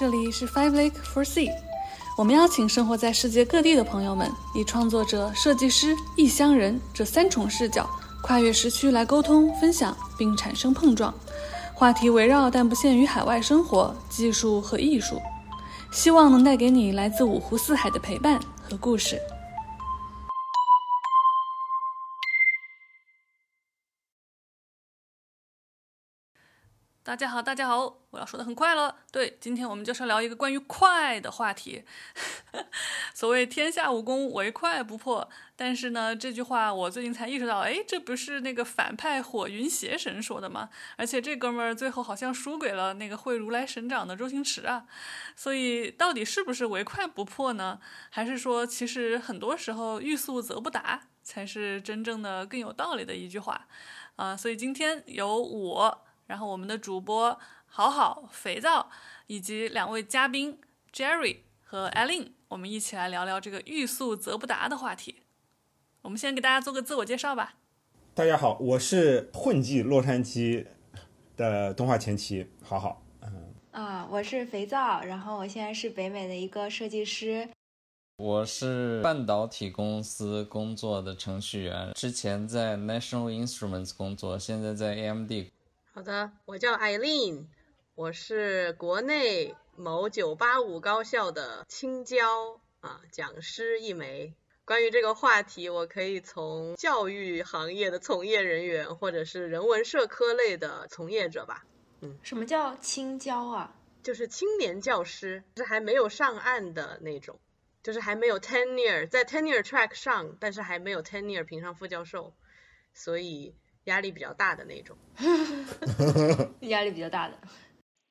这里是 Five Lake for Sea， 我们邀请生活在世界各地的朋友们，以创作者、设计师、异乡人这三重视角，跨越时区来沟通、分享，并产生碰撞。话题围绕但不限于海外生活、技术和艺术，希望能带给你来自五湖四海的陪伴和故事。大家好，我要说的很快了。对，今天我们就是要聊一个关于快的话题。所谓天下武功，唯快不破。但是呢，这句话我最近才意识到，这不是那个反派火云邪神说的吗？而且这哥们儿最后好像输给了那个会如来神掌的周星驰啊。所以到底是不是唯快不破呢？还是说其实很多时候欲速则不达才是真正的更有道理的一句话啊？所以今天由我，然后我们的主播好好、肥皂，以及两位嘉宾 Jerry 和 Eileen， 我们一起来聊聊这个欲速则不达的话题。我们先给大家做个自我介绍吧。大家好，我是混迹洛杉矶的动画前期好好。我是肥皂，然后我现在是北美的一个设计师。我是半导体公司工作的程序员，之前在 National Instruments 工作，现在在 AMD。好的，我叫 Eileen， 我是国内某985高校的青椒讲师一枚。关于这个话题，我可以从教育行业的从业人员或者是人文社科类的从业者吧。什么叫青椒啊？就是青年教师，就是还没有上岸的那种，就是还没有 tenure， 在 tenure track 上，但是还没有 tenure 评上副教授，所以压力比较大的那种。压力比较大的。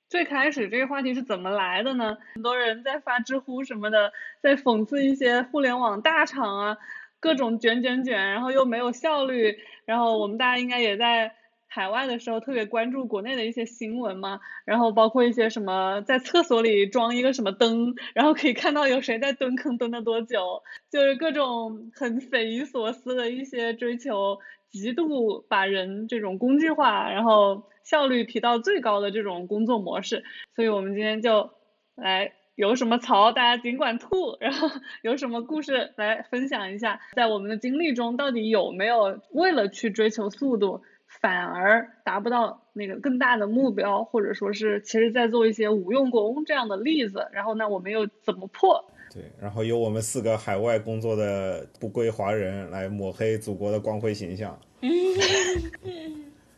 最开始这个话题是怎么来的呢？很多人在发知乎什么的，在讽刺一些互联网大厂啊，各种卷，然后又没有效率。然后我们大家应该也在海外的时候特别关注国内的一些新闻嘛，然后包括一些什么在厕所里装一个什么灯，然后可以看到有谁在蹲坑蹲了多久，就是各种很匪夷所思的一些追求，极度把人这种工具化，然后效率提到最高的这种工作模式。所以我们今天就来有什么槽大家尽管吐，然后有什么故事来分享一下，在我们的经历中到底有没有为了去追求速度反而达不到那个更大的目标，或者说是其实在做一些无用功这样的例子，然后呢我们又怎么破。对，然后由我们4个海外工作的不归华人来抹黑祖国的光辉形象。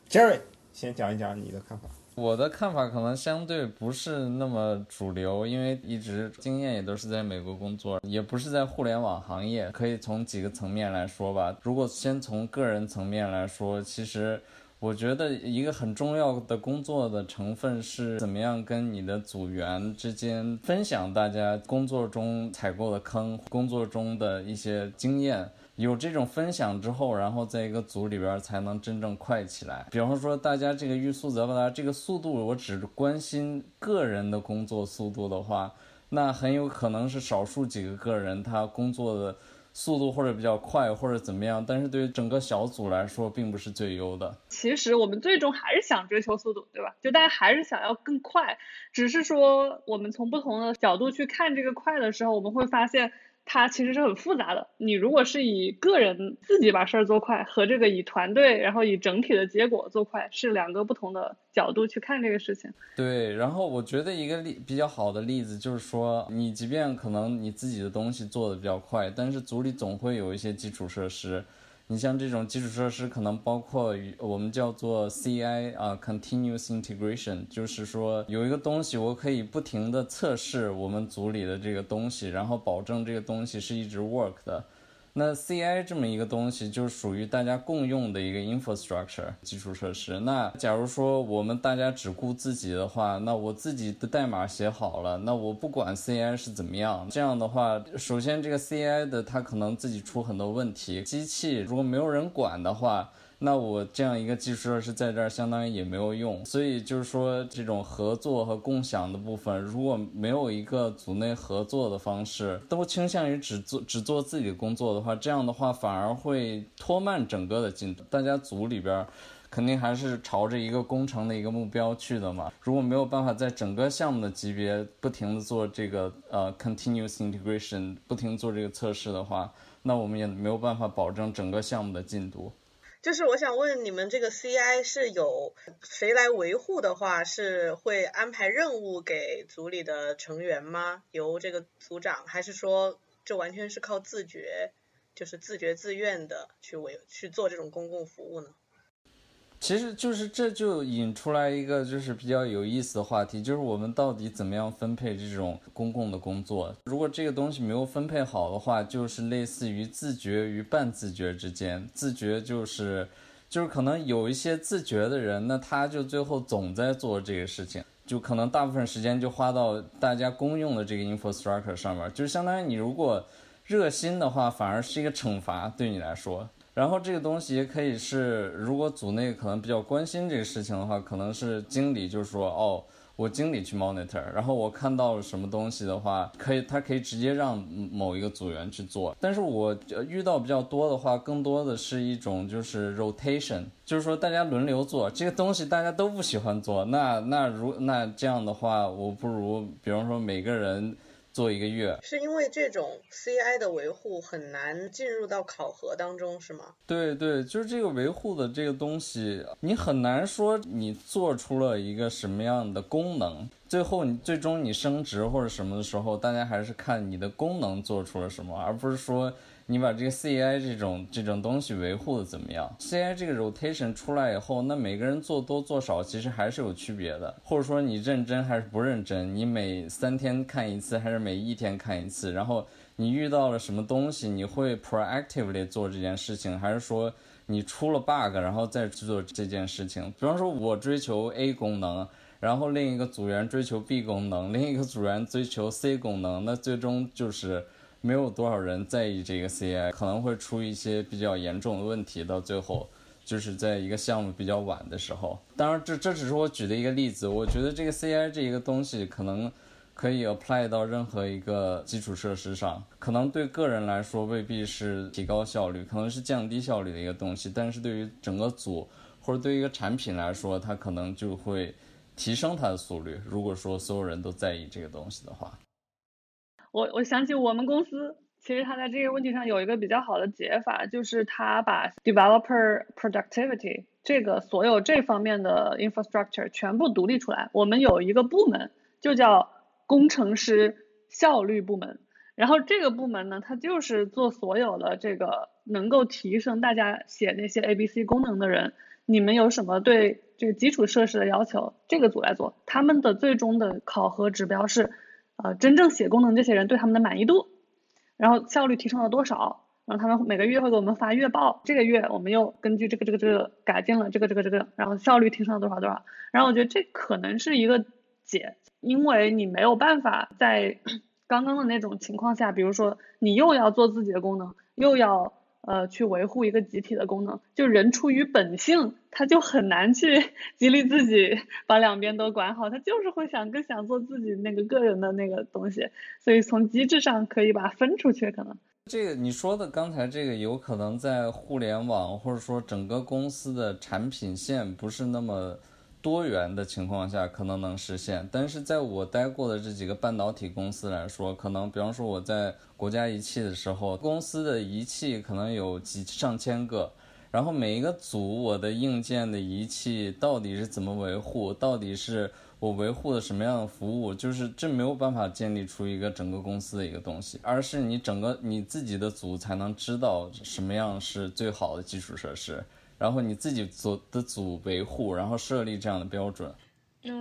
Jerry 先讲一讲你的看法。我的看法可能相对不是那么主流，因为一直经验也都是在美国工作，也不是在互联网行业。可以从几个层面来说吧。如果先从个人层面来说，其实我觉得一个很重要的工作的成分是怎么样跟你的组员之间分享大家工作中踩过的坑，工作中的一些经验。有这种分享之后，然后在一个组里边才能真正快起来。比方说大家这个欲速则不达，这个速度我只关心个人的工作速度的话，那很有可能是少数几个个人他工作的速度或者比较快或者怎么样，但是对于整个小组来说并不是最优的。其实我们最终还是想追求速度，对吧？就大家还是想要更快，只是说我们从不同的角度去看这个快的时候，我们会发现它其实是很复杂的。你如果是以个人自己把事儿做快和这个以团队然后以整体的结果做快是两个不同的角度去看这个事情。对，然后我觉得一个比较好的例子就是说，你即便可能你自己的东西做得比较快，但是组里总会有一些基础设施。你像这种基础设施可能包括我们叫做 CI Continuous Integration， 就是说有一个东西我可以不停的测试我们组里的这个东西，然后保证这个东西是一直 work 的。那 CI 这么一个东西就属于大家共用的一个 infrastructure 基础设施。那假如说我们大家只顾自己的话，那我自己的代码写好了，那我不管 CI 是怎么样，这样的话首先这个 CI 的它可能自己出很多问题，机器如果没有人管的话，那我这样一个技术设施在这儿相当于也没有用。所以就是说这种合作和共享的部分，如果没有一个组内合作的方式，都倾向于只做自己的工作的话，这样的话反而会拖慢整个的进度。大家组里边肯定还是朝着一个工程的一个目标去的嘛。如果没有办法在整个项目的级别不停的做这个continuous integration， 不停做这个测试的话，那我们也没有办法保证整个项目的进度。就是我想问你们，这个 CI 是有谁来维护的话，是会安排任务给组里的成员吗？由这个组长，还是说这完全是靠自觉，就是自觉自愿的去做这种公共服务呢？其实就是这就引出来一个就是比较有意思的话题，就是我们到底怎么样分配这种公共的工作。如果这个东西没有分配好的话，就是类似于自觉与半自觉之间。自觉就是可能有一些自觉的人，那他就最后总在做这个事情，就可能大部分时间就花到大家公用的这个 infrastructure 上面，就是相当于你如果热心的话反而是一个惩罚对你来说。然后这个东西也可以是，如果组内可能比较关心这个事情的话，可能是经理就说，哦，我经理去 monitor， 然后我看到什么东西的话，他可以直接让某一个组员去做。但是我遇到比较多的话，更多的是一种就是 rotation， 就是说大家轮流做这个东西，大家都不喜欢做，那这样的话，我不如比方说每个人做一个月。是因为这种 CI 的维护很难进入到考核当中是吗？对对，就是这个维护的这个东西，你很难说你做出了一个什么样的功能，最终你升职或者什么的时候，大家还是看你的功能做出了什么，而不是说你把这个 CI 这种东西维护的怎么样。 CI 这个 rotation 出来以后，那每个人做多做少其实还是有区别的，或者说你认真还是不认真，你每3天看一次还是每1天看一次，然后你遇到了什么东西你会 proactively 做这件事情，还是说你出了 bug 然后再去做这件事情。比方说我追求 A 功能，然后另一个组员追求 B 功能，另一个组员追求 C 功能，那最终就是没有多少人在意这个 CI， 可能会出一些比较严重的问题，到最后就是在一个项目比较晚的时候。当然这只是我举的一个例子，我觉得这个 CI 这一个东西可能可以 apply 到任何一个基础设施上，可能对个人来说未必是提高效率，可能是降低效率的一个东西，但是对于整个组或者对于一个产品来说，它可能就会提升它的速率，如果说所有人都在意这个东西的话。我想起我们公司其实它在这个问题上有一个比较好的解法，就是它把 developer productivity 这个所有这方面的 infrastructure 全部独立出来。我们有一个部门就叫工程师效率部门，然后这个部门呢，它就是做所有的这个能够提升大家写那些 ABC 功能的人，你们有什么对这个基础设施的要求，这个组来做。他们的最终的考核指标是真正写功能这些人对他们的满意度，然后效率提升了多少，然后他们每个月会给我们发月报，这个月我们又根据这个改进了这个，然后效率提升了多少。然后我觉得这可能是一个解，因为你没有办法在刚刚的那种情况下，比如说你又要做自己的功能，又要去维护一个集体的功能，就人出于本性他就很难去激励自己把两边都管好，他就是会更想做自己那个个人的那个东西，所以从机制上可以把它分出去。可能这个你说的刚才这个有可能在互联网或者说整个公司的产品线不是那么多元的情况下可能能实现，但是在我待过的这几个半导体公司来说，可能比方说我在国家仪器的时候，公司的仪器可能有几上千个，然后每一个组我的硬件的仪器到底是怎么维护，到底是我维护的什么样的服务，就是这没有办法建立出一个整个公司的一个东西，而是你整个你自己的组才能知道什么样是最好的基础设施，然后你自己的组维护，然后设立这样的标准。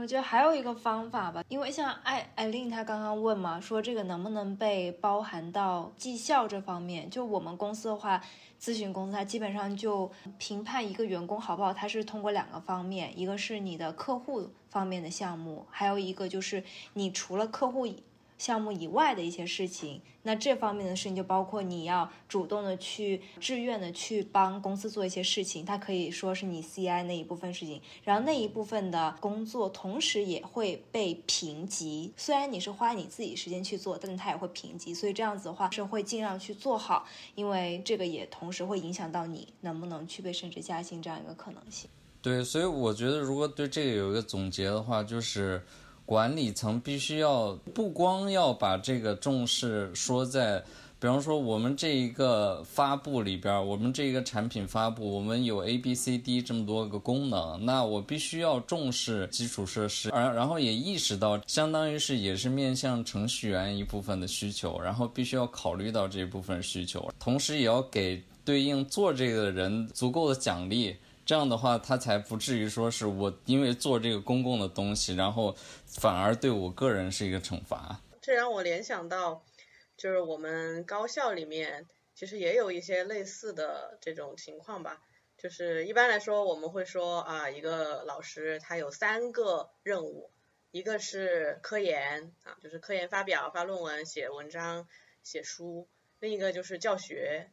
我觉得还有一个方法吧，因为像艾琳她刚刚问嘛，说这个能不能被包含到绩效这方面。就我们公司的话，咨询公司它基本上就评判一个员工好不好，它是通过两个方面，一个是你的客户方面的项目，还有一个就是你除了客户项目以外的一些事情。那这方面的事情就包括你要主动的去自愿的去帮公司做一些事情，它可以说是你 CI 那一部分事情，然后那一部分的工作同时也会被评级，虽然你是花你自己时间去做，但是它也会评级，所以这样子的话是会尽量去做好，因为这个也同时会影响到你能不能去被升职加薪这样一个可能性。对，所以我觉得如果对这个有一个总结的话，就是管理层必须要不光要把这个重视说在，比方说我们这一个发布里边，我们这一个产品发布，我们有 ABCD 这么多个功能，那我必须要重视基础设施，然后也意识到相当于是也是面向程序员一部分的需求，然后必须要考虑到这部分需求，同时也要给对应做这个人足够的奖励，这样的话他才不至于说是我因为做这个公共的东西，然后反而对我个人是一个惩罚。这让我联想到就是我们高校里面其实也有一些类似的这种情况吧，就是一般来说我们会说啊，一个老师他有3个任务，一个是科研啊，就是科研发表、发论文、写文章、写书，另一个就是教学、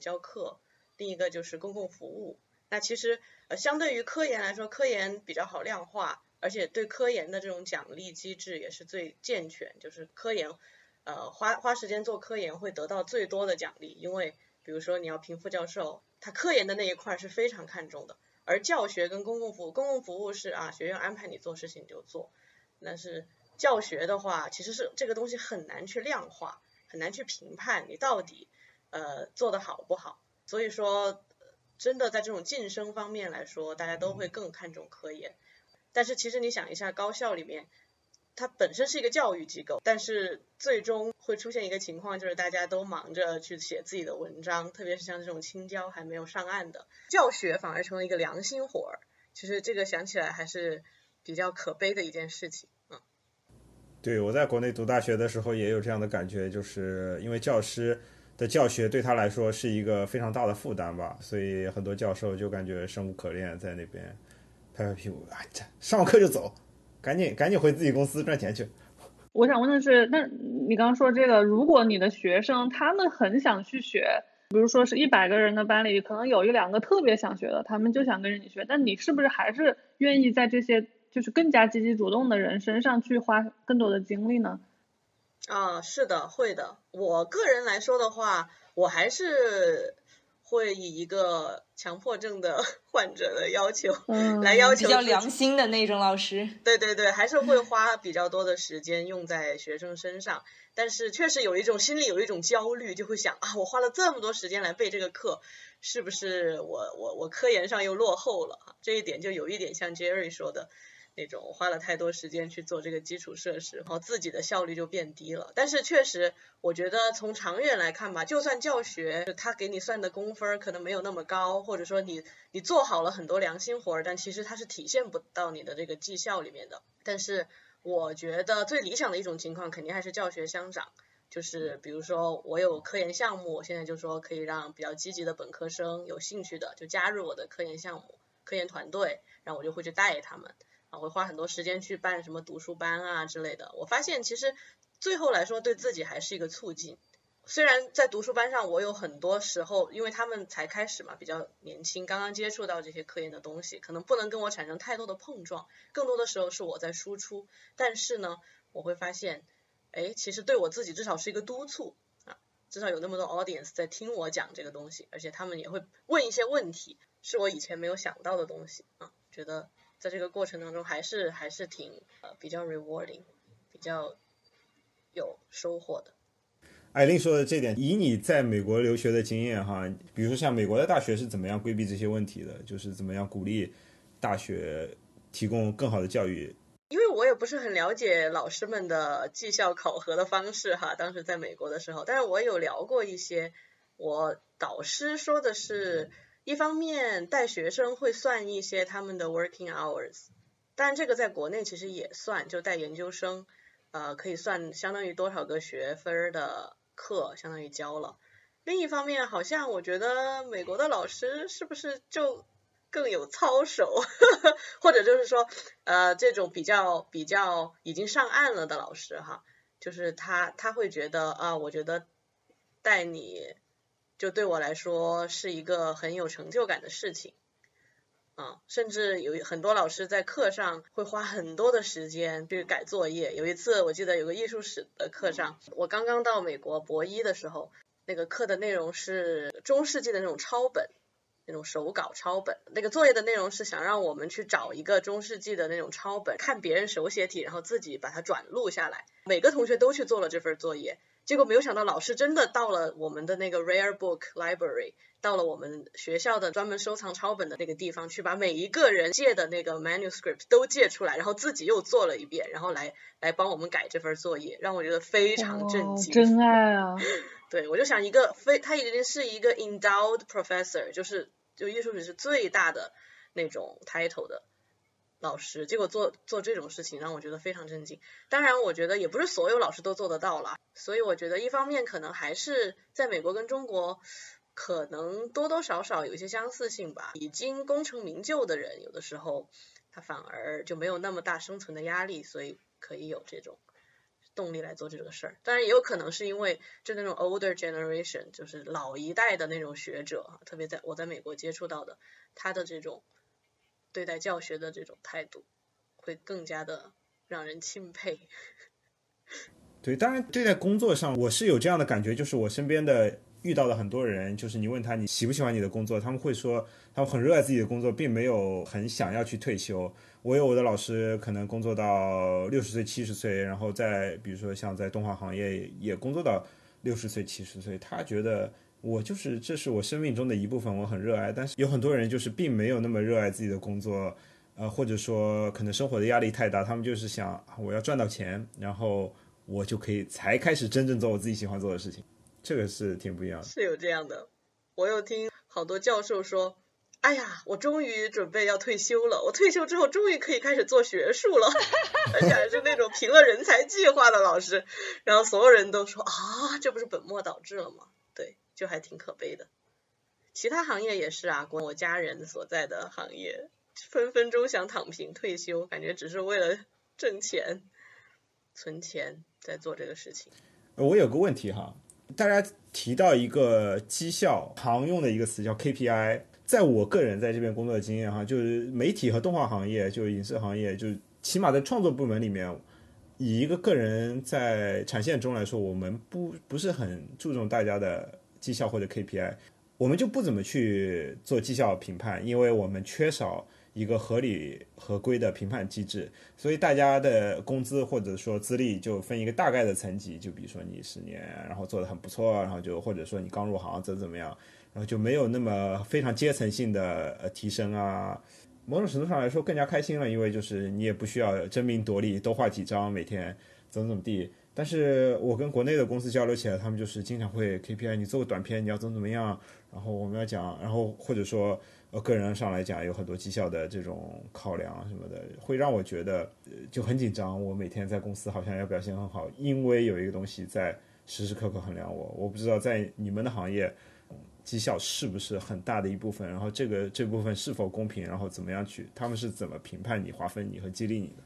教课，另一个就是公共服务。那其实相对于科研来说，科研比较好量化，而且对科研的这种奖励机制也是最健全，就是科研花时间做科研会得到最多的奖励，因为比如说你要评副教授，他科研的那一块是非常看重的。而教学跟公共服务，公共服务是啊，学院安排你做事情就做，但是教学的话其实是这个东西很难去量化，很难去评判你到底做得好不好。所以说真的在这种晋升方面来说，大家都会更看重科研。但是其实你想一下，高校里面它本身是一个教育机构，但是最终会出现一个情况，就是大家都忙着去写自己的文章，特别是像这种青椒还没有上岸的，教学反而成了一个良心活儿。其实这个想起来还是比较可悲的一件事情。对，我在国内读大学的时候也有这样的感觉，就是因为教师的教学对他来说是一个非常大的负担吧，所以很多教授就感觉生无可恋，在那边拍拍屁股，哎，上完课就走，赶紧回自己公司赚钱去。我想问的是，那你刚刚说这个，如果你的学生他们很想去学，比如说是100个人的班里可能有1-2个特别想学的，他们就想跟着你学，但你是不是还是愿意在这些就是更加积极主动的人身上去花更多的精力呢？啊，是的，会的。我个人来说的话，我还是会以一个强迫症的患者的要求来要求比较良心的那种老师。对对对，还是会花比较多的时间用在学生身上，但是确实有一种心里有一种焦虑，就会想啊，我花了这么多时间来备这个课，是不是我科研上又落后了？这一点就有一点像 Jerry 说的那种，花了太多时间去做这个基础设施，然后自己的效率就变低了。但是确实我觉得从长远来看吧，就算教学他给你算的工分可能没有那么高，或者说你做好了很多良心活，但其实它是体现不到你的这个绩效里面的。但是我觉得最理想的一种情况肯定还是教学相长，就是比如说我有科研项目，我现在就说可以让比较积极的本科生有兴趣的就加入我的科研项目科研团队，然后我就会去带他们，会花很多时间去办什么读书班啊之类的。我发现其实最后来说对自己还是一个促进，虽然在读书班上我有很多时候因为他们才开始嘛，比较年轻，刚刚接触到这些科研的东西，可能不能跟我产生太多的碰撞，更多的时候是我在输出，但是呢我会发现其实对我自己至少是一个督促啊，至少有那么多 audience 在听我讲这个东西，而且他们也会问一些问题是我以前没有想到的东西啊，觉得在这个过程当中还是挺比较 rewarding， 比较有收获的。艾琳说的这点，以你在美国留学的经验哈，比如说像美国的大学是怎么样规避这些问题的，就是怎么样鼓励大学提供更好的教育？因为我也不是很了解老师们的绩效考核的方式哈，当时在美国的时候，但是我有聊过一些，我导师说的是一方面带学生会算一些他们的 working hours， 但这个在国内其实也算，就带研究生可以算相当于多少个学分的课相当于教了。另一方面好像我觉得美国的老师是不是就更有操守或者就是说这种比较已经上岸了的老师哈，就是他会觉得啊，我觉得带你就对我来说是一个很有成就感的事情啊，甚至有很多老师在课上会花很多的时间去改作业。有一次我记得有个艺术史的课上，我刚刚到美国博一的时候，那个课的内容是中世纪的那种抄本，那种手稿抄本，那个作业的内容是想让我们去找一个中世纪的那种抄本，看别人手写体，然后自己把它转录下来。每个同学都去做了这份作业，结果没有想到老师真的到了我们的那个 Rare Book Library， 到了我们学校的专门收藏抄本的那个地方去，把每一个人借的那个 manuscript 都借出来，然后自己又做了一遍，然后来帮我们改这份作业，让我觉得非常震惊。真爱啊！对，我就想他已经是一个 endowed professor， 就艺术史是最大的那种 title 的老师，结果做这种事情让我觉得非常震惊。当然我觉得也不是所有老师都做得到了，所以我觉得一方面可能还是在美国跟中国可能多多少少有一些相似性吧，已经功成名就的人有的时候他反而就没有那么大生存的压力，所以可以有这种动力来做这个事儿。当然也有可能是因为就那种 older generation， 就是老一代的那种学者，特别我在美国接触到的，他的这种对待教学的这种态度会更加的让人钦佩。对，当然对待工作上我是有这样的感觉，就是我身边的遇到了很多人，就是你问他你喜不喜欢你的工作，他们会说他们很热爱自己的工作，并没有很想要去退休。我有我的老师可能工作到60岁70岁，然后在比如说像在动画行业也工作到60岁70岁，他觉得我就是这是我生命中的一部分，我很热爱。但是有很多人就是并没有那么热爱自己的工作，或者说可能生活的压力太大，他们就是想我要赚到钱，然后我就可以才开始真正做我自己喜欢做的事情，这个是挺不一样的。是有这样的，我有听好多教授说，哎呀，我终于准备要退休了，我退休之后终于可以开始做学术了，而且还是那种评论人才计划的老师，然后所有人都说啊，这不是本末倒置了吗？对，就还挺可悲的。其他行业也是啊，我家人所在的行业分分钟想躺平退休，感觉只是为了挣钱存钱在做这个事情。我有个问题哈，大家提到一个绩效常用的一个词叫 KPI， 在我个人在这边工作的经验哈，就是媒体和动画行业，就是影视行业，就是起码在创作部门里面，以一个个人在产线中来说，我们不是很注重大家的绩效或者 KPI， 我们就不怎么去做绩效评判，因为我们缺少一个合理合规的评判机制，所以大家的工资或者说资历就分一个大概的层级，就比如说你10年然后做得很不错，然后就或者说你刚入行怎么样，然后就没有那么非常阶层性的提升啊。某种程度上来说更加开心了，因为就是你也不需要争名夺利，多画几张每天怎么地。但是我跟国内的公司交流起来，他们就是经常会 KPI， 你做个短片你要怎么样，然后我们要讲，然后或者说个人上来讲有很多绩效的这种考量什么的，会让我觉得就很紧张，我每天在公司好像要表现很好，因为有一个东西在时时刻刻衡量我不知道在你们的行业绩效是不是很大的一部分，然后这部分是否公平，然后怎么样去他们是怎么评判你、划分你和激励你的。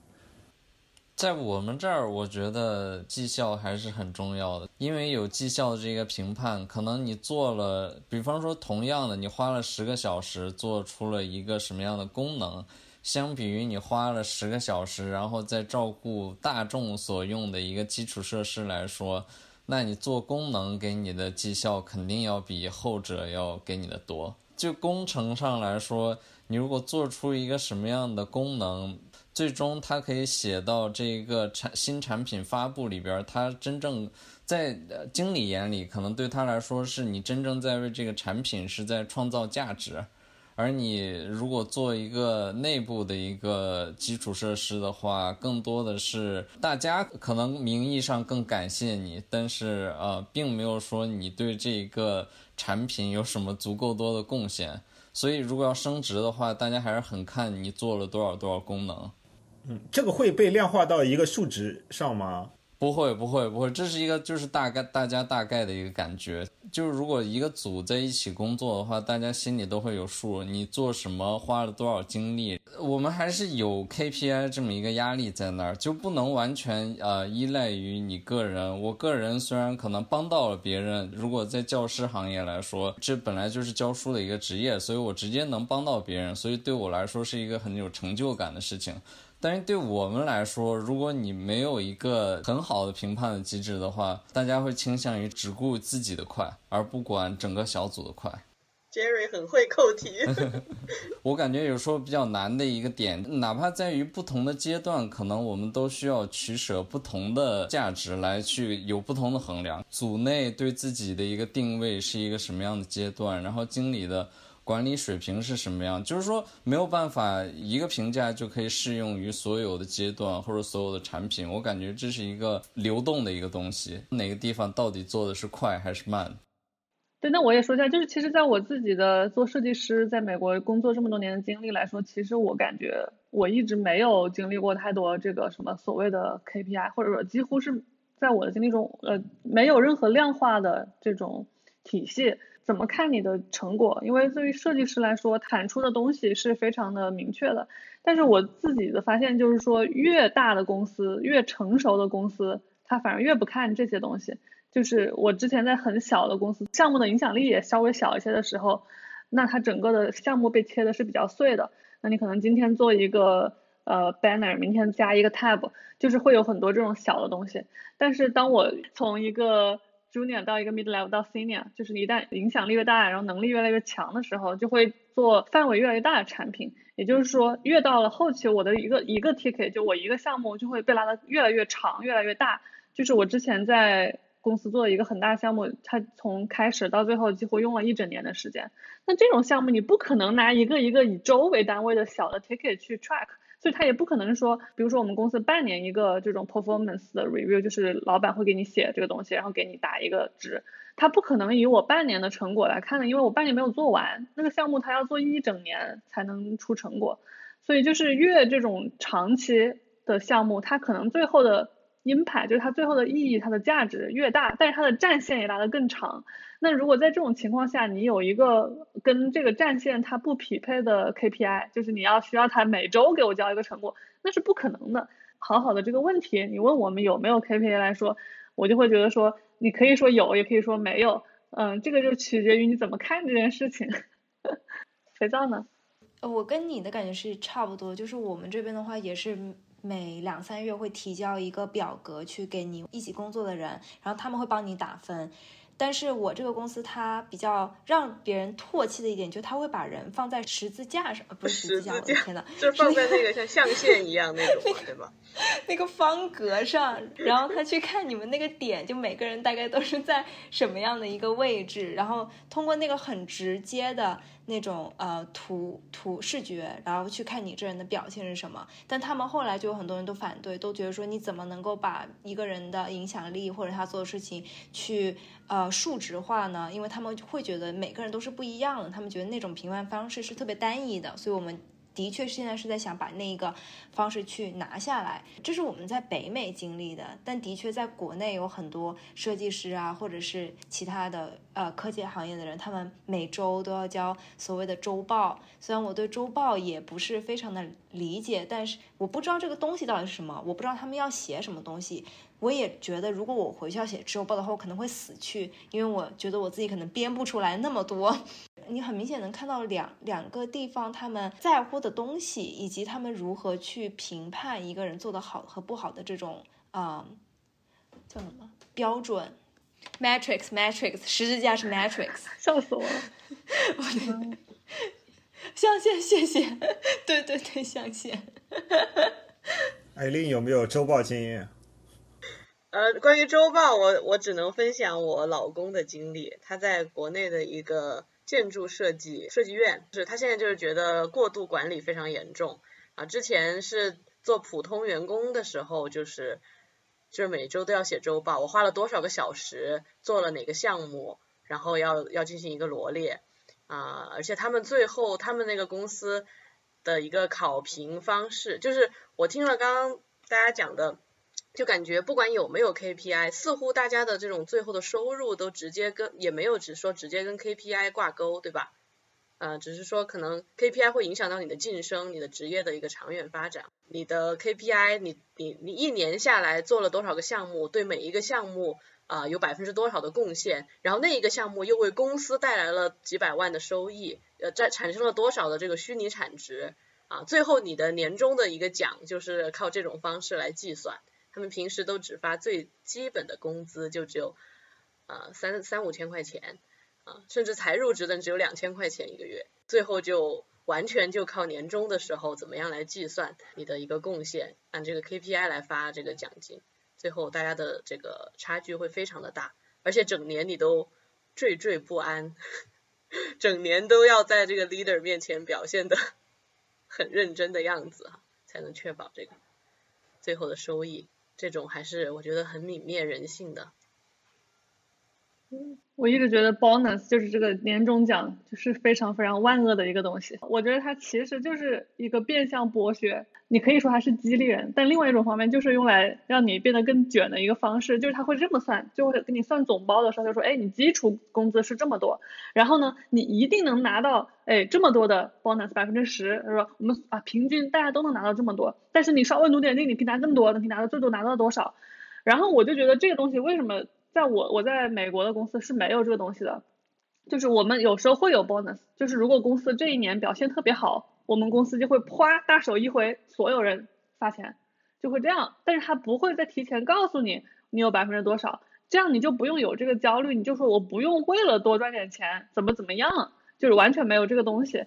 在我们这儿，我觉得绩效还是很重要的，因为有绩效的这个评判，可能你做了，比方说同样的，你花了10个小时做出了一个什么样的功能，相比于你花了10个小时，然后再照顾大众所用的一个基础设施来说，那你做功能给你的绩效肯定要比后者要给你的多。就工程上来说，你如果做出一个什么样的功能，最终它可以写到这个新产品发布里边，它真正在经理眼里可能对他来说是你真正在为这个产品是在创造价值，而你如果做一个内部的一个基础设施的话，更多的是大家可能名义上更感谢你，但是并没有说你对这个产品有什么足够多的贡献，所以如果要升职的话，大家还是很看你做了多少功能。这个会被量化到一个数值上吗？不会，这是一个就是大家大概的一个感觉。就是如果一个组在一起工作的话，大家心里都会有数，你做什么花了多少精力。我们还是有 KPI 这么一个压力在那儿，就不能完全依赖于你个人。我个人虽然可能帮到了别人，如果在教师行业来说，这本来就是教书的一个职业，所以我直接能帮到别人，所以对我来说是一个很有成就感的事情。但是对我们来说，如果你没有一个很好的评判的机制的话，大家会倾向于只顾自己的快，而不管整个小组的快。Jerry 很会扣题我感觉有时候比较难的一个点，哪怕在于不同的阶段，可能我们都需要取舍不同的价值来去有不同的衡量。组内对自己的一个定位是一个什么样的阶段，然后经理的管理水平是什么样，就是说没有办法一个评价就可以适用于所有的阶段或者所有的产品。我感觉这是一个流动的一个东西，哪个地方到底做的是快还是慢。对，那我也说一下，就是其实在我自己的做设计师在美国工作这么多年的经历来说，其实我感觉我一直没有经历过太多这个什么所谓的 KPI， 或者说几乎是在我的经历中没有任何量化的这种体系怎么看你的成果。因为对于设计师来说，产出的东西是非常的明确的，但是我自己的发现就是说，越大的公司越成熟的公司它反而越不看这些东西。就是我之前在很小的公司，项目的影响力也稍微小一些的时候，那它整个的项目被切的是比较碎的，那你可能今天做一个banner， 明天加一个 tab， 就是会有很多这种小的东西。但是当我从一个junior 到一个 mid level 到 senior， 就是一旦影响力越大，然后能力越来越强的时候，就会做范围越来越大的产品。也就是说，越到了后期，我的一个 ticket， 就我一个项目就会被拉得越来越长，越来越大。就是我之前在公司做的一个很大项目，它从开始到最后几乎用了一整年的时间。那这种项目你不可能拿一个一个以周为单位的小的 ticket 去 track，所以他也不可能说，比如说我们公司半年一个这种 performance 的 review， 就是老板会给你写这个东西，然后给你打一个值，他不可能以我半年的成果来看的，因为我半年没有做完那个项目，他要做一整年才能出成果。所以就是越这种长期的项目，它可能最后的 impact， 就是它最后的意义，它的价值越大，但是它的战线也拉得更长。那如果在这种情况下，你有一个跟这个战线它不匹配的 KPI， 就是你要需要它每周给我交一个成果，那是不可能的。好好的这个问题，你问我们有没有 KPI 来说，我就会觉得说，你可以说有，也可以说没有，这个就取决于你怎么看这件事情。肥皂呢？我跟你的感觉是差不多，就是我们这边的话也是每2-3月会提交一个表格去给你一起工作的人，然后他们会帮你打分。但是我这个公司它比较让别人唾弃的一点，就它会把人放在十字架上，不是十字架，我的天哪，就放在那个像象限一样那种、对吧？那个方格上，然后他去看你们那个点，就每个人大概都是在什么样的一个位置，然后通过那个很直接的那种图视觉，然后去看你这人的表现是什么。但他们后来就有很多人都反对，都觉得说你怎么能够把一个人的影响力或者他做的事情去数值化呢？因为他们会觉得每个人都是不一样的，他们觉得那种评判方式是特别单一的。所以我们的确现在是在想把那个方式去拿下来，这是我们在北美经历的。但的确在国内有很多设计师啊，或者是其他的科技行业的人，他们每周都要交所谓的周报。虽然我对周报也不是非常的理解，但是我不知道这个东西到底是什么，我不知道他们要写什么东西。我也觉得如果我回去要写周报的话，我可能会死去，因为我觉得我自己可能编不出来那么多。你很明显能看到两个地方他们在乎的东西，以及他们如何去评判一个人做得好和不好的这种叫什么标准。Matrix 十字架是 Matrix， 笑死我了象限，谢谢对象限。Eileen 有没有周报经验？关于周报，我只能分享我老公的经历。他在国内的一个建筑设计院，是他现在就是觉得过度管理非常严重啊。之前是做普通员工的时候，就是每周都要写周报，我花了多少个小时做了哪个项目，然后要进行一个罗列啊。而且他们那个公司的一个考评方式，就是我听了刚刚大家讲的，就感觉不管有没有 KPI， 似乎大家的这种最后的收入都直接跟，也没有只说直接跟 KPI 挂钩，对吧？只是说可能 KPI 会影响到你的晋升，你的职业的一个长远发展。你的 KPI， 你一年下来做了多少个项目，对每一个项目有多少的贡献，然后那一个项目又为公司带来了几百万的收益，产生了多少的这个虚拟产值啊？最后你的年终的一个奖就是靠这种方式来计算。他们平时都只发最基本的工资，就只有三五千块钱甚至才入职的只有2000块钱一个月，最后就完全就靠年终的时候怎么样来计算你的一个贡献，按这个 KPI 来发这个奖金，最后大家的这个差距会非常的大，而且整年你都惴惴不安，整年都要在这个 leader 面前表现的很认真的样子才能确保这个最后的收益，这种还是我觉得很泯灭人性的。我一直觉得 bonus 就是这个年终奖就是非常非常万恶的一个东西，我觉得它其实就是一个变相剥削，你可以说它是激励人，但另外一种方面就是用来让你变得更卷的一个方式，就是它会这么算，就会给你算总包的时候就说，哎，你基础工资是这么多，然后呢你一定能拿到这么多的 bonus 10%，说我们平均大家都能拿到这么多，但是你稍微努点力你可以拿更多，你拿到最多拿到多少，然后我就觉得这个东西为什么在我在美国的公司是没有这个东西的，就是我们有时候会有 bonus， 就是如果公司这一年表现特别好，我们公司就会哗大手一挥，所有人发钱，就会这样，但是他不会再提前告诉你你有多少，这样你就不用有这个焦虑，你就说我不用为了多赚点钱怎么样，就是完全没有这个东西。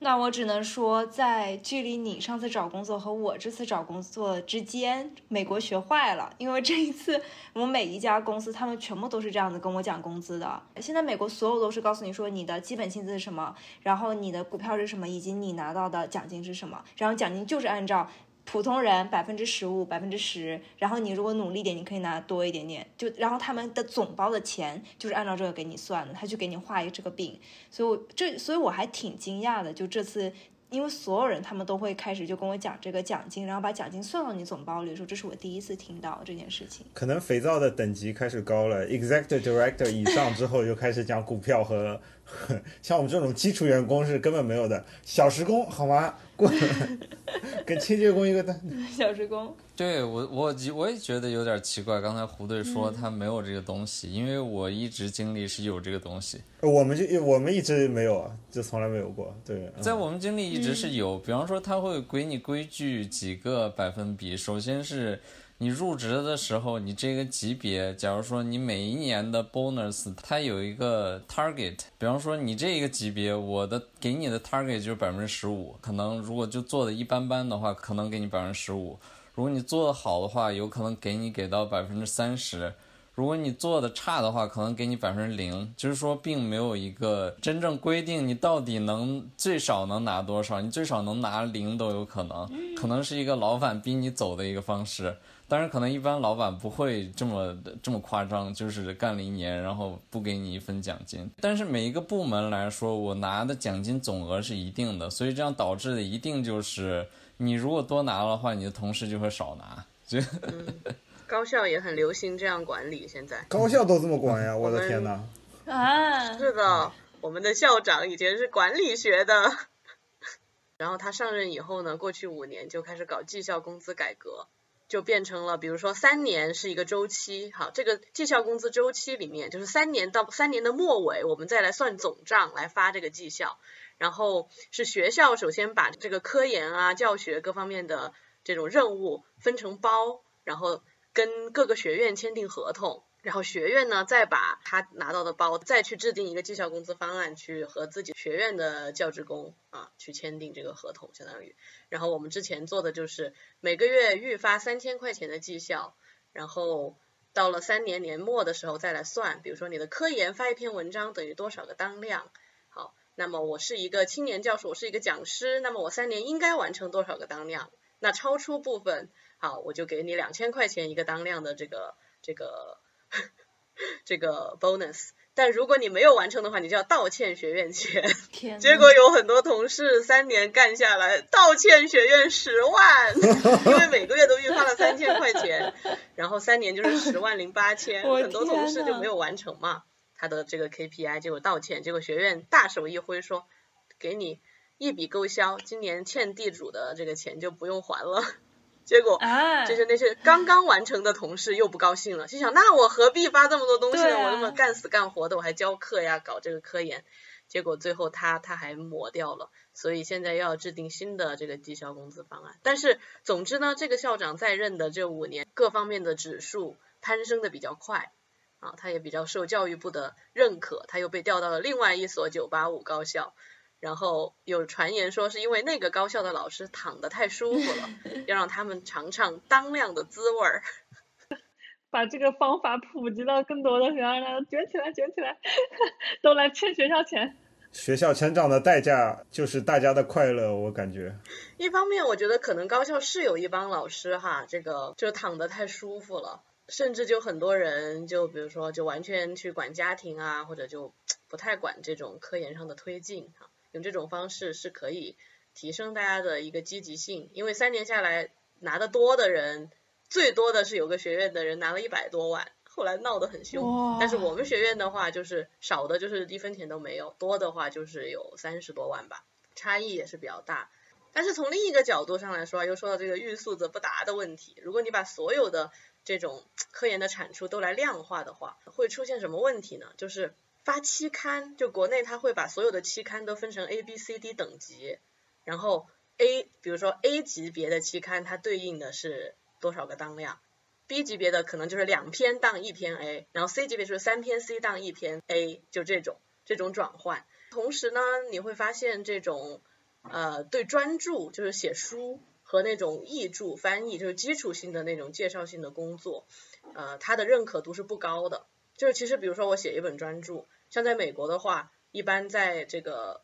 那我只能说，在距离你上次找工作和我这次找工作之间，美国学坏了。因为这一次我们每一家公司他们全部都是这样子跟我讲工资的。现在美国所有都是告诉你说你的基本薪资是什么，然后你的股票是什么，以及你拿到的奖金是什么，然后奖金就是按照普通人15%、10%，然后你如果努力点，你可以拿多一点点。就然后他们的总包的钱就是按照这个给你算的，他就给你画一个这个饼。所以我还挺惊讶的，就这次，因为所有人他们都会开始就跟我讲这个奖金，然后把奖金算到你总包里的时候，这是我第一次听到这件事情。可能肥皂的等级开始高了 ，Executive Director 以上之后就开始讲股票和像我们这种基础员工是根本没有的，小时工好吗？跟清洁工一个单小时工。对，我也觉得有点奇怪，刚才胡队说他没有这个东西，因为我一直经历是有这个东西，我们一直没有，就从来没有过。对，在我们经历一直是有，比方说他会给你规矩几个百分比，首先是你入职的时候，你这个级别，假如说你每一年的 bonus 它有一个 target， 比方说你这个级别，我的给你的 target 就是 15%， 可能如果就做的一般般的话，可能给你 15%， 如果你做的好的话，有可能给到 30%， 如果你做的差的话，可能给你 0%， 就是说并没有一个真正规定你到底最少能拿多少，你最少能拿0都有可能，可能是一个老板逼你走的一个方式。当然可能一般老板不会这么夸张，就是干了一年然后不给你一分奖金，但是每一个部门来说，我拿的奖金总额是一定的，所以这样导致的一定就是你如果多拿的话，你的同事就会少拿。高校也很流行这样管理，现在高校都这么管呀，我的天哪啊！是的，我们的校长以前是管理学的，然后他上任以后呢，过去5年就开始搞绩效工资改革，就变成了比如说3年是一个周期，好，这个绩效工资周期里面就是3年到3年的末尾，我们再来算总账来发这个绩效，然后是学校首先把这个科研教学各方面的这种任务分成包，然后跟各个学院签订合同，然后学院呢再把他拿到的包再去制定一个绩效工资方案，去和自己学院的教职工去签订这个合同，相当于然后我们之前做的就是每个月预发3000块钱的绩效，然后到了3年年末的时候再来算，比如说你的科研发一篇文章等于多少个当量，好，那么我是一个青年教授，我是一个讲师，那么我3年应该完成多少个当量，那超出部分，好，我就给你2000块钱一个当量的这个 bonus， 但如果你没有完成的话，你就要道歉学院钱。结果有很多同事3年干下来道歉学院10万，因为每个月都预发了3000块钱，然后3年就是108000，很多同事就没有完成嘛，他的这个 KPI， 结果道歉，结果学院大手一挥说给你一笔勾销，今年欠地主的这个钱就不用还了。结果就是那些刚刚完成的同事又不高兴了，就想那我何必发这么多东西呢，我那么干死干活的，我还教课呀，搞这个科研，结果最后他还抹掉了，所以现在要制定新的这个绩效工资方案。但是总之呢，这个校长在任的这5年各方面的指数攀升的比较快，啊，他也比较受教育部的认可，他又被调到了另外一所985高校，然后有传言说是因为那个高校的老师躺得太舒服了，要让他们尝尝当量的滋味儿。把这个方法普及到更多的学校，让卷起来卷起来，都来趁学校钱。学校成长的代价就是大家的快乐，我感觉。一方面我觉得可能高校是有一帮老师哈，这个就躺得太舒服了，甚至就很多人就比如说就完全去管家庭啊，或者就不太管这种科研上的推进哈，用这种方式是可以提升大家的一个积极性，因为3年下来拿得多的人。最多的是有个学院的人拿了100多万，后来闹得很凶。但是我们学院的话，就是少的就是一分钱都没有，多的话就是有30多万吧，差异也是比较大。但是从另一个角度上来说，又说到这个欲速则不达的问题，如果你把所有的这种科研的产出都来量化的话，会出现什么问题呢？就是发期刊，就国内它会把所有的期刊都分成 ABCD 等级，然后 A 比如说 A 级别的期刊它对应的是多少个当量， B 级别的可能就是2篇当1篇 A， 然后 C 级别就是3篇 C 当1篇 A， 就这种转换。同时呢，你会发现这种对专著就是写书和那种译著翻译，就是基础性的那种介绍性的工作，它的认可度是不高的。就是其实比如说我写一本专著，像在美国的话，一般在这个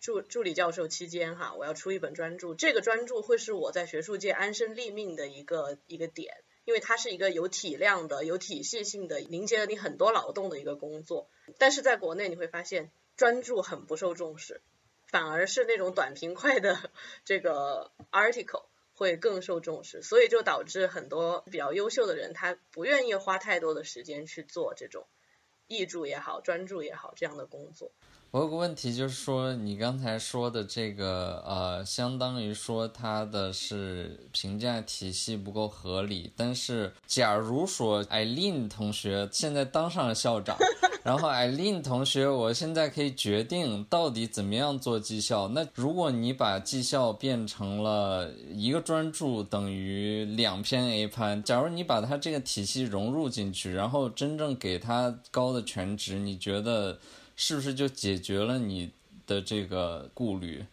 助理教授期间哈，我要出一本专著，这个专著会是我在学术界安身立命的一个点，因为它是一个有体量的、有体系性的、凝结了你很多劳动的一个工作。但是在国内你会发现专著很不受重视，反而是那种短平快的这个 article 会更受重视，所以就导致很多比较优秀的人他不愿意花太多的时间去做这种译著也好、专著也好这样的工作。我有个问题，就是说你刚才说的这个相当于说它的是评价体系不够合理，但是假如说 Eileen 同学现在当上了校长然后 Eileen 同学我现在可以决定到底怎么样做绩效，那如果你把绩效变成了一个专注等于2篇 A 盘，假如你把它这个体系融入进去，然后真正给它高的权值，你觉得是不是就解决了你的这个顾虑？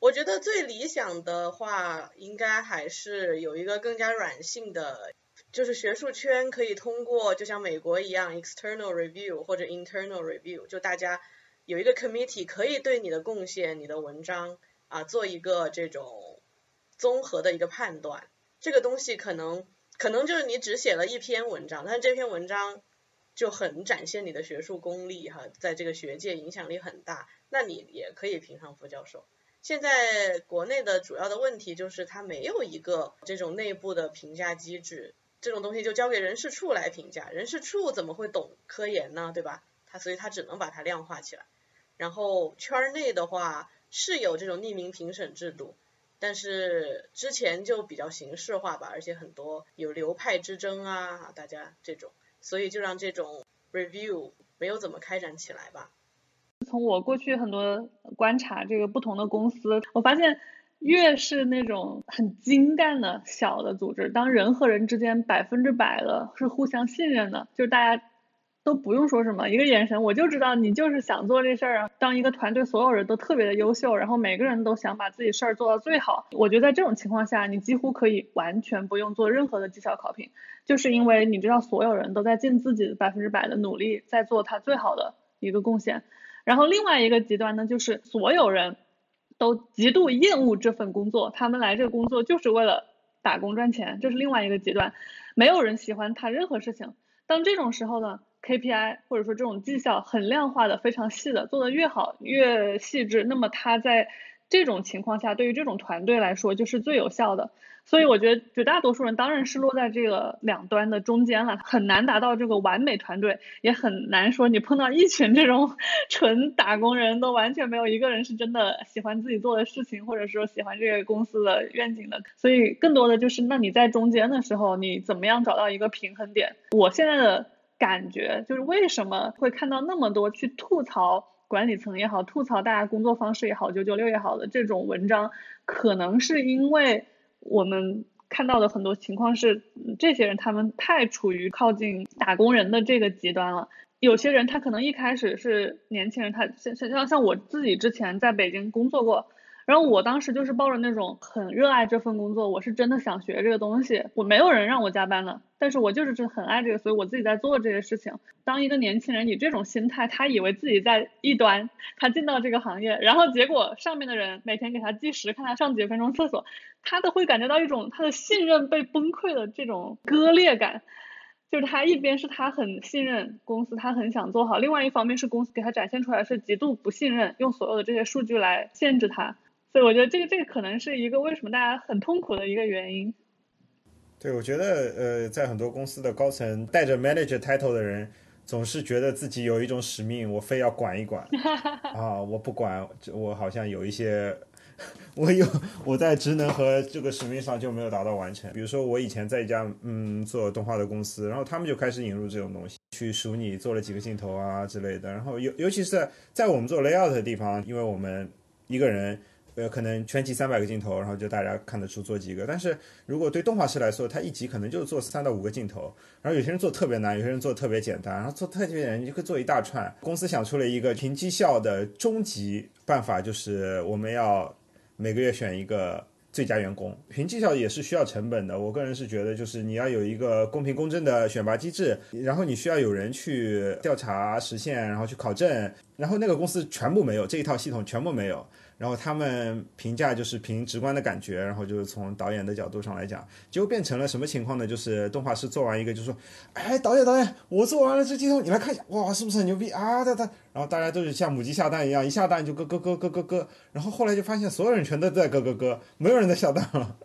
我觉得最理想的话应该还是有一个更加软性的，就是学术圈可以通过就像美国一样 external review 或者 internal review， 就大家有一个 committee 可以对你的贡献、你的文章啊做一个这种综合的一个判断。这个东西可能就是你只写了一篇文章，但是这篇文章就很展现你的学术功力哈，在这个学界影响力很大，那你也可以评上副教授。现在国内的主要的问题就是它没有一个这种内部的评价机制，这种东西就交给人事处来评价，人事处怎么会懂科研呢，对吧？所以他只能把它量化起来。然后圈内的话是有这种匿名评审制度，但是之前就比较形式化吧，而且很多有流派之争啊，大家这种，所以就让这种 review 没有怎么开展起来吧。从我过去很多观察这个不同的公司，我发现越是那种很精干的小的组织，当人和人之间100%的是互相信任的，就是大家都不用说什么，一个眼神我就知道你就是想做这事儿。当一个团队所有人都特别的优秀，然后每个人都想把自己事儿做到最好，我觉得在这种情况下你几乎可以完全不用做任何的绩效考评，就是因为你知道所有人都在尽自己100%的努力在做他最好的一个贡献。然后另外一个极端呢，就是所有人都极度厌恶这份工作，他们来这个工作就是为了打工赚钱，这是另外一个极端，没有人喜欢他任何事情。当这种时候呢， KPI 或者说这种绩效很量化的、非常细的做得越好越细致，那么他在这种情况下对于这种团队来说就是最有效的。所以我觉得绝大多数人当然是落在这个两端的中间了，很难达到这个完美团队，也很难说你碰到一群这种纯打工人都完全没有一个人是真的喜欢自己做的事情，或者说喜欢这个公司的愿景的。所以更多的就是那你在中间的时候你怎么样找到一个平衡点。我现在的感觉就是为什么会看到那么多去吐槽管理层也好、吐槽大家工作方式也好、996也好的这种文章，可能是因为我们看到的很多情况是这些人他们太处于靠近打工人的这个极端了。有些人他可能一开始是年轻人，他像我自己之前在北京工作过，然后我当时就是抱着那种很热爱这份工作，我是真的想学这个东西，我没有人让我加班了，但是我就是很爱这个，所以我自己在做这些事情。当一个年轻人以这种心态，他以为自己在一端，他进到这个行业，然后结果上面的人每天给他计时，看他上几分钟厕所，他都会感觉到一种他的信任被崩溃的这种割裂感。就是他一边是他很信任公司，他很想做好，另外一方面是公司给他展现出来是极度不信任，用所有的这些数据来限制他。所以我觉得这个可能是一个为什么大家很痛苦的一个原因。对，我觉得在很多公司的高层带着 manager title 的人总是觉得自己有一种使命，我非要管一管啊，我不管我好像有一些我在职能和这个使命上就没有达到完成。比如说我以前在一家做动画的公司，然后他们就开始引入这种东西，去数你做了几个镜头啊之类的。然后尤其是在我们做 layout 的地方，因为我们一个人可能全集300个镜头，然后就大家看得出做几个。但是如果对动画师来说，他一集可能就做3到5个镜头，然后有些人做特别难，有些人做特别简单，然后做特别简单就可以做一大串。公司想出了一个评绩效的终极办法，就是我们要每个月选一个最佳员工。评绩效也是需要成本的，我个人是觉得就是你要有一个公平公正的选拔机制，然后你需要有人去调查实现，然后去考证，然后那个公司全部没有这一套系统，全部没有。然后他们评价就是凭直观的感觉，然后就是从导演的角度上来讲，结果变成了什么情况呢？就是动画师做完一个就说，哎，导演，我做完了这镜头，你来看一下，哇，是不是很牛逼啊？然后大家都是像母鸡下蛋一样，一下蛋就咯咯咯，然后后来就发现所有人全都在咯咯咯，没有人在下蛋了。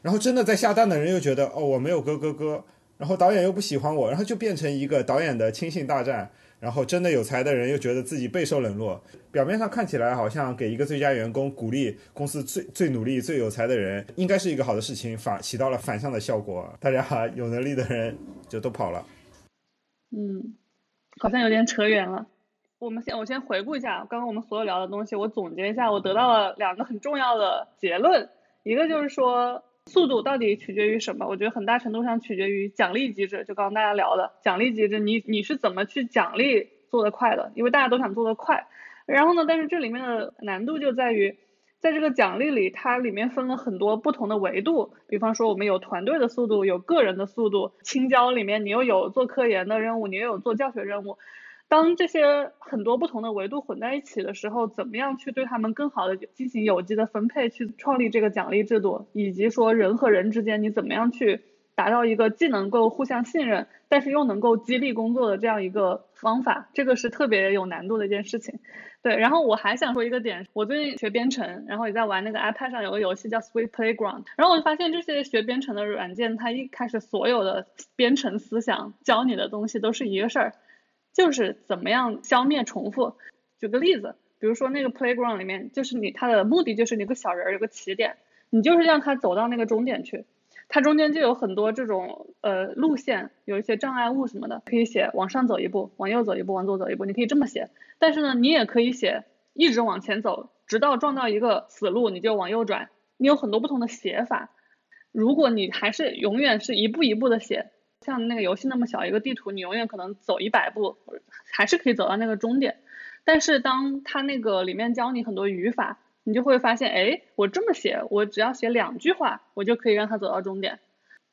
然后真的在下蛋的人又觉得，哦，我没有咯咯咯，然后导演又不喜欢我，然后就变成一个导演的亲信大战。然后真的有才的人又觉得自己备受冷落，表面上看起来好像给一个最佳员工鼓励公司最努力最有才的人应该是一个好的事情，起到了反向的效果，大家有能力的人就都跑了。好像有点扯远了。我先回顾一下刚刚我们所有聊的东西，我总结一下，我得到了2个很重要的结论。一个就是说速度到底取决于什么？我觉得很大程度上取决于奖励机制，就刚刚大家聊的奖励机制，你是怎么去奖励做得快的，因为大家都想做得快。然后呢，但是这里面的难度就在于在这个奖励里，它里面分了很多不同的维度，比方说我们有团队的速度，有个人的速度，青椒里面你又有做科研的任务，你又有做教学任务。当这些很多不同的维度混在一起的时候，怎么样去对他们更好的进行有机的分配，去创立这个奖励制度，以及说人和人之间你怎么样去达到一个既能够互相信任但是又能够激励工作的这样一个方法，这个是特别有难度的一件事情。对，然后我还想说一个点，我最近学编程，然后也在玩那个 iPad 上有个游戏叫 Sweet Playground， 然后我发现这些学编程的软件，它一开始所有的编程思想教你的东西都是一个事儿，就是怎么样消灭重复。举个例子，比如说那个 playground 里面，就是它的目的就是你有个小人有个起点，你就是让他走到那个终点去，它中间就有很多这种路线，有一些障碍物什么的，可以写往上走一步，往右走一步，往左走一步，你可以这么写。但是呢，你也可以写一直往前走，直到撞到一个死路你就往右转，你有很多不同的写法。如果你还是永远是一步一步的写，像那个游戏那么小一个地图，你永远可能走100步还是可以走到那个终点。但是当它那个里面教你很多语法，你就会发现，哎，我这么写，我只要写2句话我就可以让它走到终点。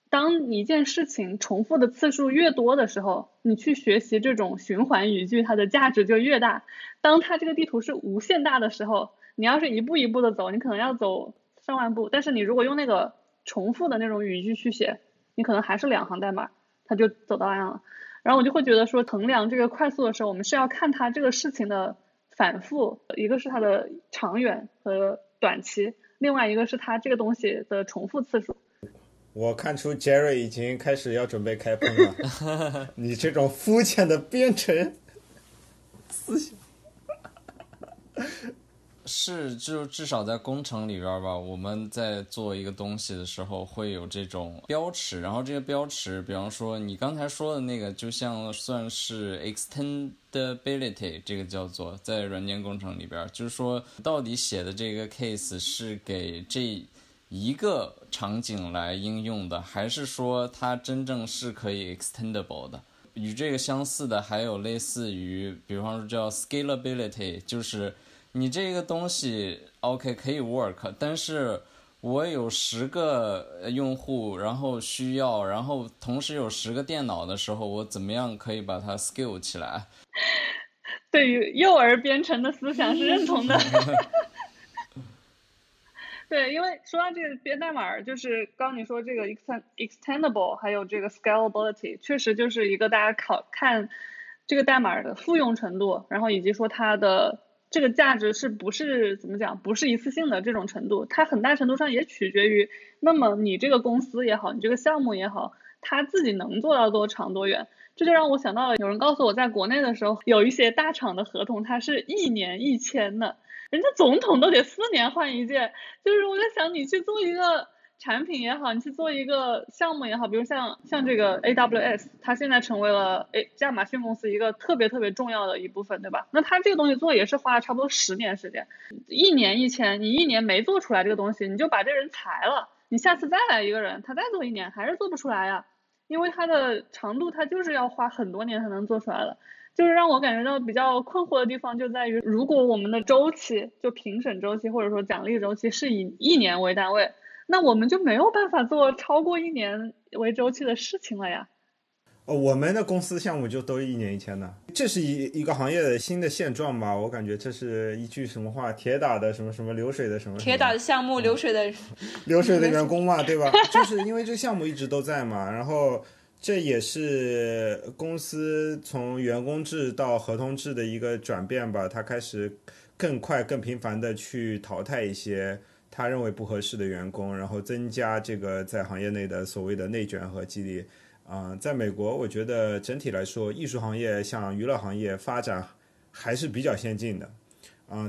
当一件事情重复的次数越多的时候，你去学习这种循环语句，它的价值就越大。当它这个地图是无限大的时候，你要是一步一步的走，你可能要走上万步，但是你如果用那个重复的那种语句去写，你可能还是2行代码他就走到岸了。然后我就会觉得说，衡量这个快速的时候，我们是要看他这个事情的反复，一个是他的长远和短期，另外一个是他这个东西的重复次数。我看出 Jerry 已经开始要准备开喷了你这种肤浅的编程思想是就至少在工程里边吧，我们在做一个东西的时候会有这种标尺，然后这个标尺比方说你刚才说的那个就像算是 extendability， 这个叫做在软件工程里边，就是说到底写的这个 case 是给这一个场景来应用的，还是说它真正是可以 extendable 的。与这个相似的还有类似于比方说叫 scalability， 就是你这个东西 OK 可以 work， 但是我有10个用户，然后需要，然后同时有10个电脑的时候，我怎么样可以把它 scale 起来。对于幼儿编程的思想是认同的对，因为说到这个编代码，就是刚你说这个 extendable 还有这个 scalability， 确实就是一个大家看这个代码的复用程度，然后以及说它的这个价值是不是怎么讲，不是一次性的这种程度，它很大程度上也取决于那么你这个公司也好，你这个项目也好，它自己能做到多长多远。这就让我想到了有人告诉我，在国内的时候有一些大厂的合同它是1年1000的，人家总统都得4年换一届。就是我在想，你去做一个产品也好，你去做一个项目也好，比如像这个 AWS， 它现在成为了亚马逊公司一个特别特别重要的一部分，对吧？那它这个东西做也是花了差不多10年时间，1年1000，你1年没做出来这个东西，你就把这人裁了，你下次再来一个人，他再做1年还是做不出来呀，因为它的长度它就是要花很多年才能做出来了。就是让我感觉到比较困惑的地方就在于，如果我们的周期，就评审周期或者说奖励周期是以1年为单位，那我们就没有办法做超过1年为周期的事情了呀。我们的公司项目就都1年1000的，这是一个行业的新的现状吧。我感觉这是一句什么话，铁打的什么什么流水的什么铁打的项目，流水的流水的员工嘛，对吧？就是因为这个项目一直都在嘛，然后这也是公司从员工制到合同制的一个转变吧。他开始更快更频繁的去淘汰一些他认为不合适的员工，然后增加这个在行业内的所谓的内卷和激励。在美国我觉得整体来说艺术行业像娱乐行业发展还是比较先进的，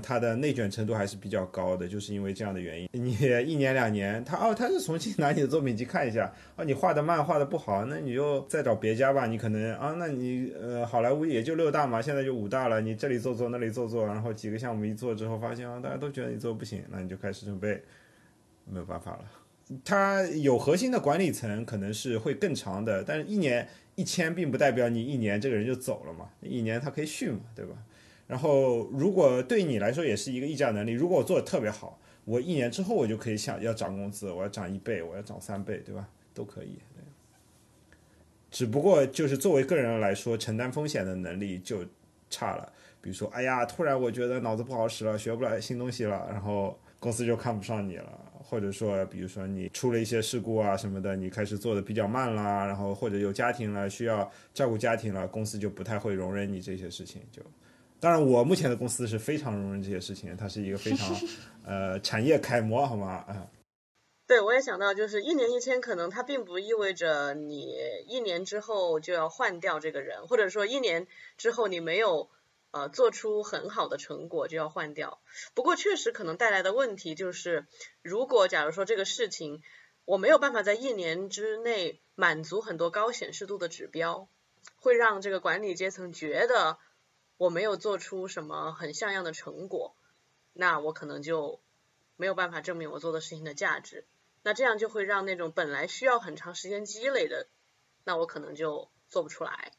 它的内卷程度还是比较高的，就是因为这样的原因。你1年2年他就重新拿你的作品集看一下，你画的慢画的不好，那你就再找别家吧，你可能那你好莱坞也就6大嘛，现在就5大了，你这里做做那里做做，然后几个项目一做之后发现大家都觉得你做不行，那你就开始准备，没有办法了。它有核心的管理层可能是会更长的，但是1年1000并不代表你1年这个人就走了嘛，1年他可以续嘛，对吧？然后如果对你来说也是一个议价能力，如果我做的特别好，我1年之后我就可以想要涨工资，我要涨1倍，我要涨3倍，对吧？都可以。对，只不过就是作为个人来说承担风险的能力就差了。比如说突然我觉得脑子不好使了，学不来新东西了，然后公司就看不上你了。或者说比如说你出了一些事故什么的，你开始做的比较慢啦，然后或者有家庭了需要照顾家庭了，公司就不太会容忍你这些事情。就当然我目前的公司是非常容忍这些事情，它是一个非常产业楷模，好吗？对，我也想到就是1年1000可能它并不意味着你1年之后就要换掉这个人，或者说1年之后你没有做出很好的成果就要换掉。不过确实可能带来的问题就是，如果假如说这个事情我没有办法在1年之内满足很多高显示度的指标，会让这个管理阶层觉得我没有做出什么很像样的成果，那我可能就没有办法证明我做的事情的价值，那这样就会让那种本来需要很长时间积累的，那我可能就做不出来。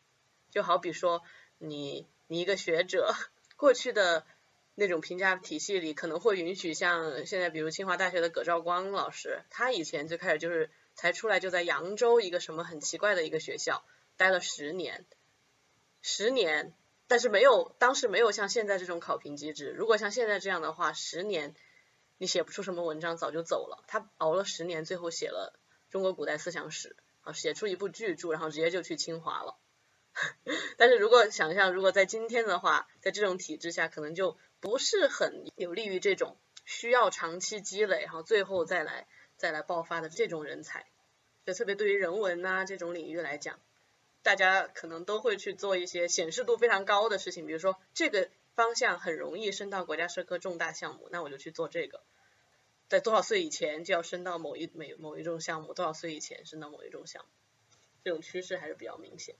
就好比说你一个学者，过去的那种评价体系里可能会允许像现在比如清华大学的葛兆光老师，他以前最开始就是才出来就在扬州一个什么很奇怪的一个学校待了10年，但是当时没有像现在这种考评机制，如果像现在这样的话，10年你写不出什么文章早就走了。他熬了10年，最后写了中国古代思想史，写出一部巨著，然后直接就去清华了但是如果想象如果在今天的话，在这种体制下可能就不是很有利于这种需要长期积累然后最后再来爆发的这种人才。就特别对于人文这种领域来讲，大家可能都会去做一些显示度非常高的事情，比如说这个方向很容易升到国家社科重大项目，那我就去做这个，在多少岁以前就要升到某一种项目，多少岁以前升到某一种项目，这种趋势还是比较明显。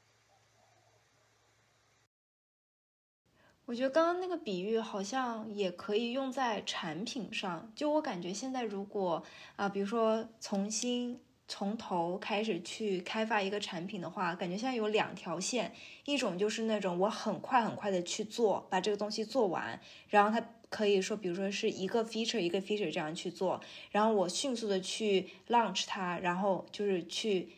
我觉得刚刚那个比喻好像也可以用在产品上，就我感觉现在如果比如说从头开始去开发一个产品的话，感觉现在有两条线，一种就是那种我很快很快的去做，把这个东西做完，然后它可以说比如说是一个 feature 一个 feature 这样去做，然后我迅速的去 launch 它，然后就是去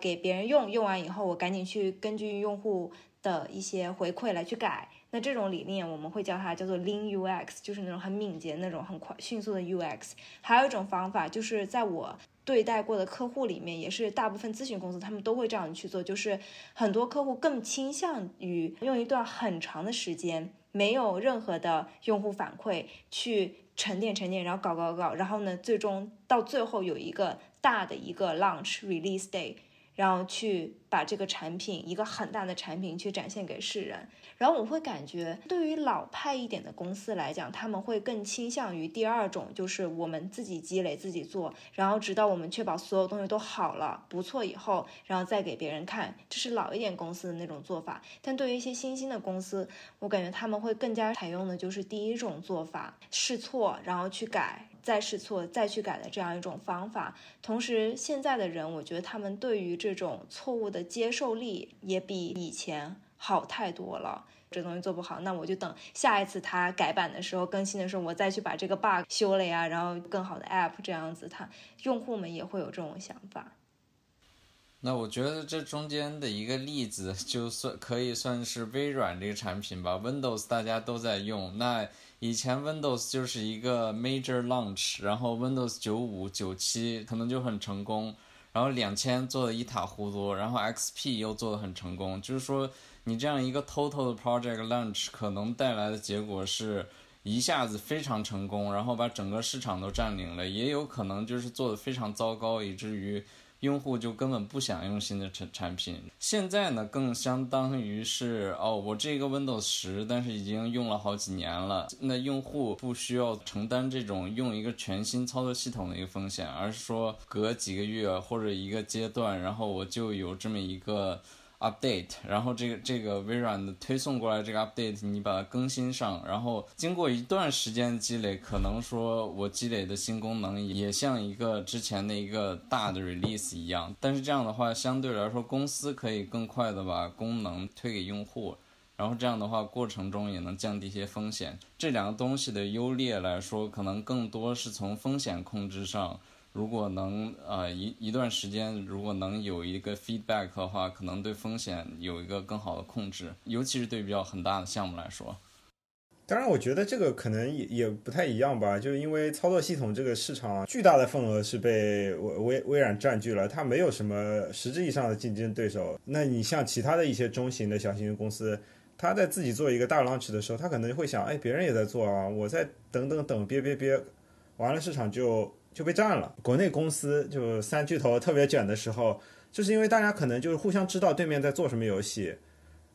给别人用，用完以后我赶紧去根据用户的一些回馈来去改。那这种理念我们会叫它叫做 Lean UX， 就是那种很敏捷那种很快迅速的 UX。 还有一种方法就是在我对待过的客户里面，也是大部分咨询公司他们都会这样去做，就是很多客户更倾向于用一段很长的时间没有任何的用户反馈去沉淀，然后搞，然后呢最终到最后有一个大的一个 launch release day， 然后去把这个产品一个很大的产品去展现给世人。然后我会感觉对于老派一点的公司来讲，他们会更倾向于第二种，就是我们自己积累自己做，然后直到我们确保所有东西都好了不错以后，然后再给别人看，这是老一点公司的那种做法。但对于一些新兴的公司，我感觉他们会更加采用的就是第一种做法，试错然后去改，再试错再去改的这样一种方法。同时现在的人，我觉得他们对于这种错误的接受力也比以前好太多了。这东西做不好，那我就等下一次它改版的时候更新的时候，我再去把这个 bug 修了呀，然后更好的 app 这样子，它用户们也会有这种想法。那我觉得这中间的一个例子就算可以算是微软这个产品吧。 Windows 大家都在用，那以前 Windows 就是一个 major launch， 然后 Windows 95、97可能就很成功，然后2000做的一塌糊涂，然后 XP 又做的很成功，就是说你这样一个 total 的 project launch 可能带来的结果是一下子非常成功，然后把整个市场都占领了，也有可能就是做的非常糟糕，以至于用户就根本不想用新的产品。现在呢更相当于是我这个 Windows 10但是已经用了好几年了，那用户不需要承担这种用一个全新操作系统的一个风险，而是说隔几个月或者一个阶段，然后我就有这么一个 update， 然后这个微软的推送过来这个 update 你把它更新上，然后经过一段时间积累，可能说我积累的新功能也像一个之前的一个大的 release 一样，但是这样的话相对来说公司可以更快的把功能推给用户，然后这样的话过程中也能降低一些风险。这两个东西的优劣来说可能更多是从风险控制上，如果能一段时间如果能有一个 feedback 的话，可能对风险有一个更好的控制，尤其是对比较很大的项目来说。当然我觉得这个可能 也不太一样吧，就是因为操作系统这个市场巨大的份额是被微软占据了，它没有什么实质意义上的竞争对手。那你像其他的一些中型的小型公司，他在自己做一个大 launch 的时候，他可能会想，哎，别人也在做啊，我再等，别完了市场就被占了。国内公司就三巨头特别卷的时候，就是因为大家可能就是互相知道对面在做什么游戏，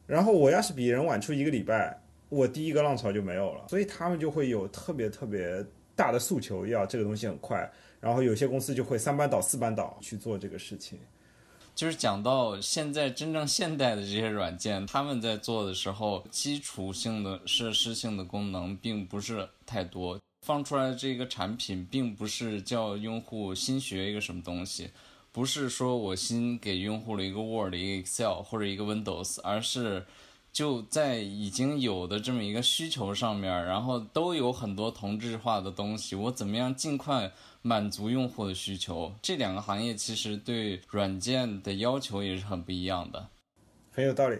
然后我要是比人晚出一个礼拜，我第一个浪潮就没有了，所以他们就会有特别特别大的诉求，要这个东西很快，然后有些公司就会3班倒4班倒去做这个事情。就是讲到现在真正现代的这些软件，他们在做的时候基础性的设施性的功能并不是太多，放出来的这个产品并不是叫用户新学一个什么东西，不是说我新给用户了一个 Word 一个 Excel 或者一个 Windows， 而是就在已经有的这么一个需求上面，然后都有很多同质化的东西，我怎么样尽快满足用户的需求。这两个行业其实对软件的要求也是很不一样的。很有道理。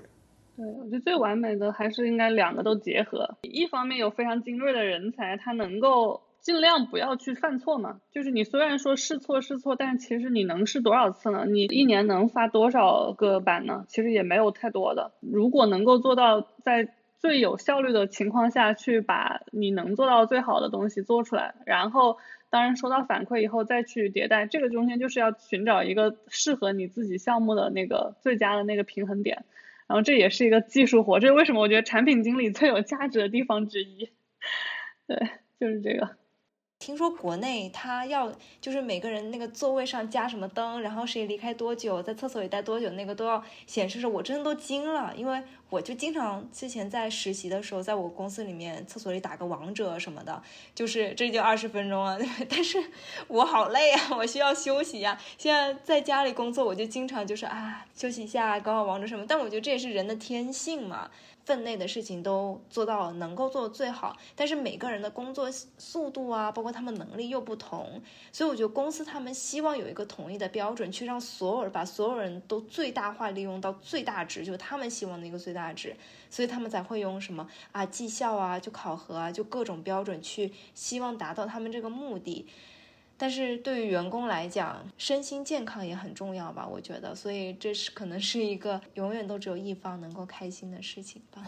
对，我觉得最完美的还是应该两个都结合，一方面有非常精锐的人才，他能够尽量不要去犯错嘛，就是你虽然说试错，但是其实你能试多少次呢？你一年能发多少个版呢？其实也没有太多的。如果能够做到在最有效率的情况下去把你能做到最好的东西做出来，然后当然收到反馈以后再去迭代，这个中间就是要寻找一个适合你自己项目的那个最佳的那个平衡点，然后这也是一个技术活，这是为什么我觉得产品经理最有价值的地方之一。对，就是这个。听说国内他要就是每个人那个座位上加什么灯，然后谁离开多久，在厕所里待多久，那个都要显示。我真的都惊了，因为我就经常之前在实习的时候，在我公司里面厕所里打个王者什么的，就是这就20分钟啊，但是我好累啊，我需要休息啊。现在在家里工作，我就经常就是啊休息一下，搞搞王者什么，但我觉得这也是人的天性嘛。分内的事情都做到了，能够做的最好，但是每个人的工作速度啊，包括他们能力又不同，所以我觉得公司他们希望有一个统一的标准，去让把所有人都最大化利用到最大值，就是他们希望的一个最大值，所以他们才会用什么啊绩效啊，就考核啊，就各种标准去希望达到他们这个目的。但是对于员工来讲，身心健康也很重要吧，我觉得，所以这是可能是一个永远都只有一方能够开心的事情吧。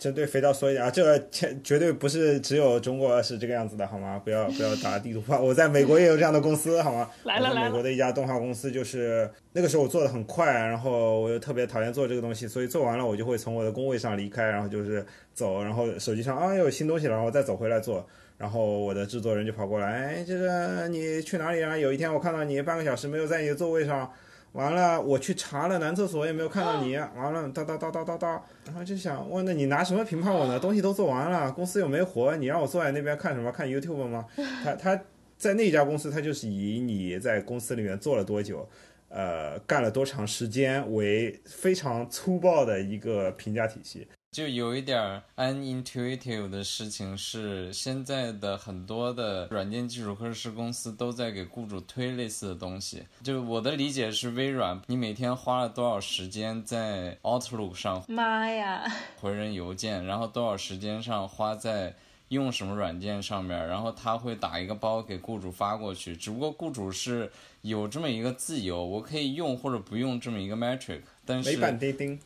针对肥皂说一点啊，这个绝对不是只有中国是这个样子的，好吗？不要打地图炮，我在美国也有这样的公司，好吗？来了，美国的一家动画公司，就是那个时候我做的很快，然后我又特别讨厌做这个东西，所以做完了我就会从我的工位上离开，然后就是走，然后手机上啊有新东西了，然后再走回来做。然后我的制作人就跑过来，哎，这个你去哪里啊？有一天我看到你半个小时没有在你的座位上，完了我去查了男厕所也没有看到你，完了叨，然后就想问，那你拿什么评判我呢？东西都做完了，公司又没活，你让我坐在那边看什么？看 YouTube 吗？他在那家公司，他就是以你在公司里面做了多久，干了多长时间为非常粗暴的一个评价体系。就有一点 unintuitive 的事情是，现在的很多的软件基础设施公司都在给雇主推类似的东西。就我的理解是，微软你每天花了多少时间在 Outlook 上，妈呀，回人邮件，然后多少时间上花在用什么软件上面，然后他会打一个包给雇主发过去。只不过雇主是有这么一个自由，我可以用或者不用这么一个 metric，但是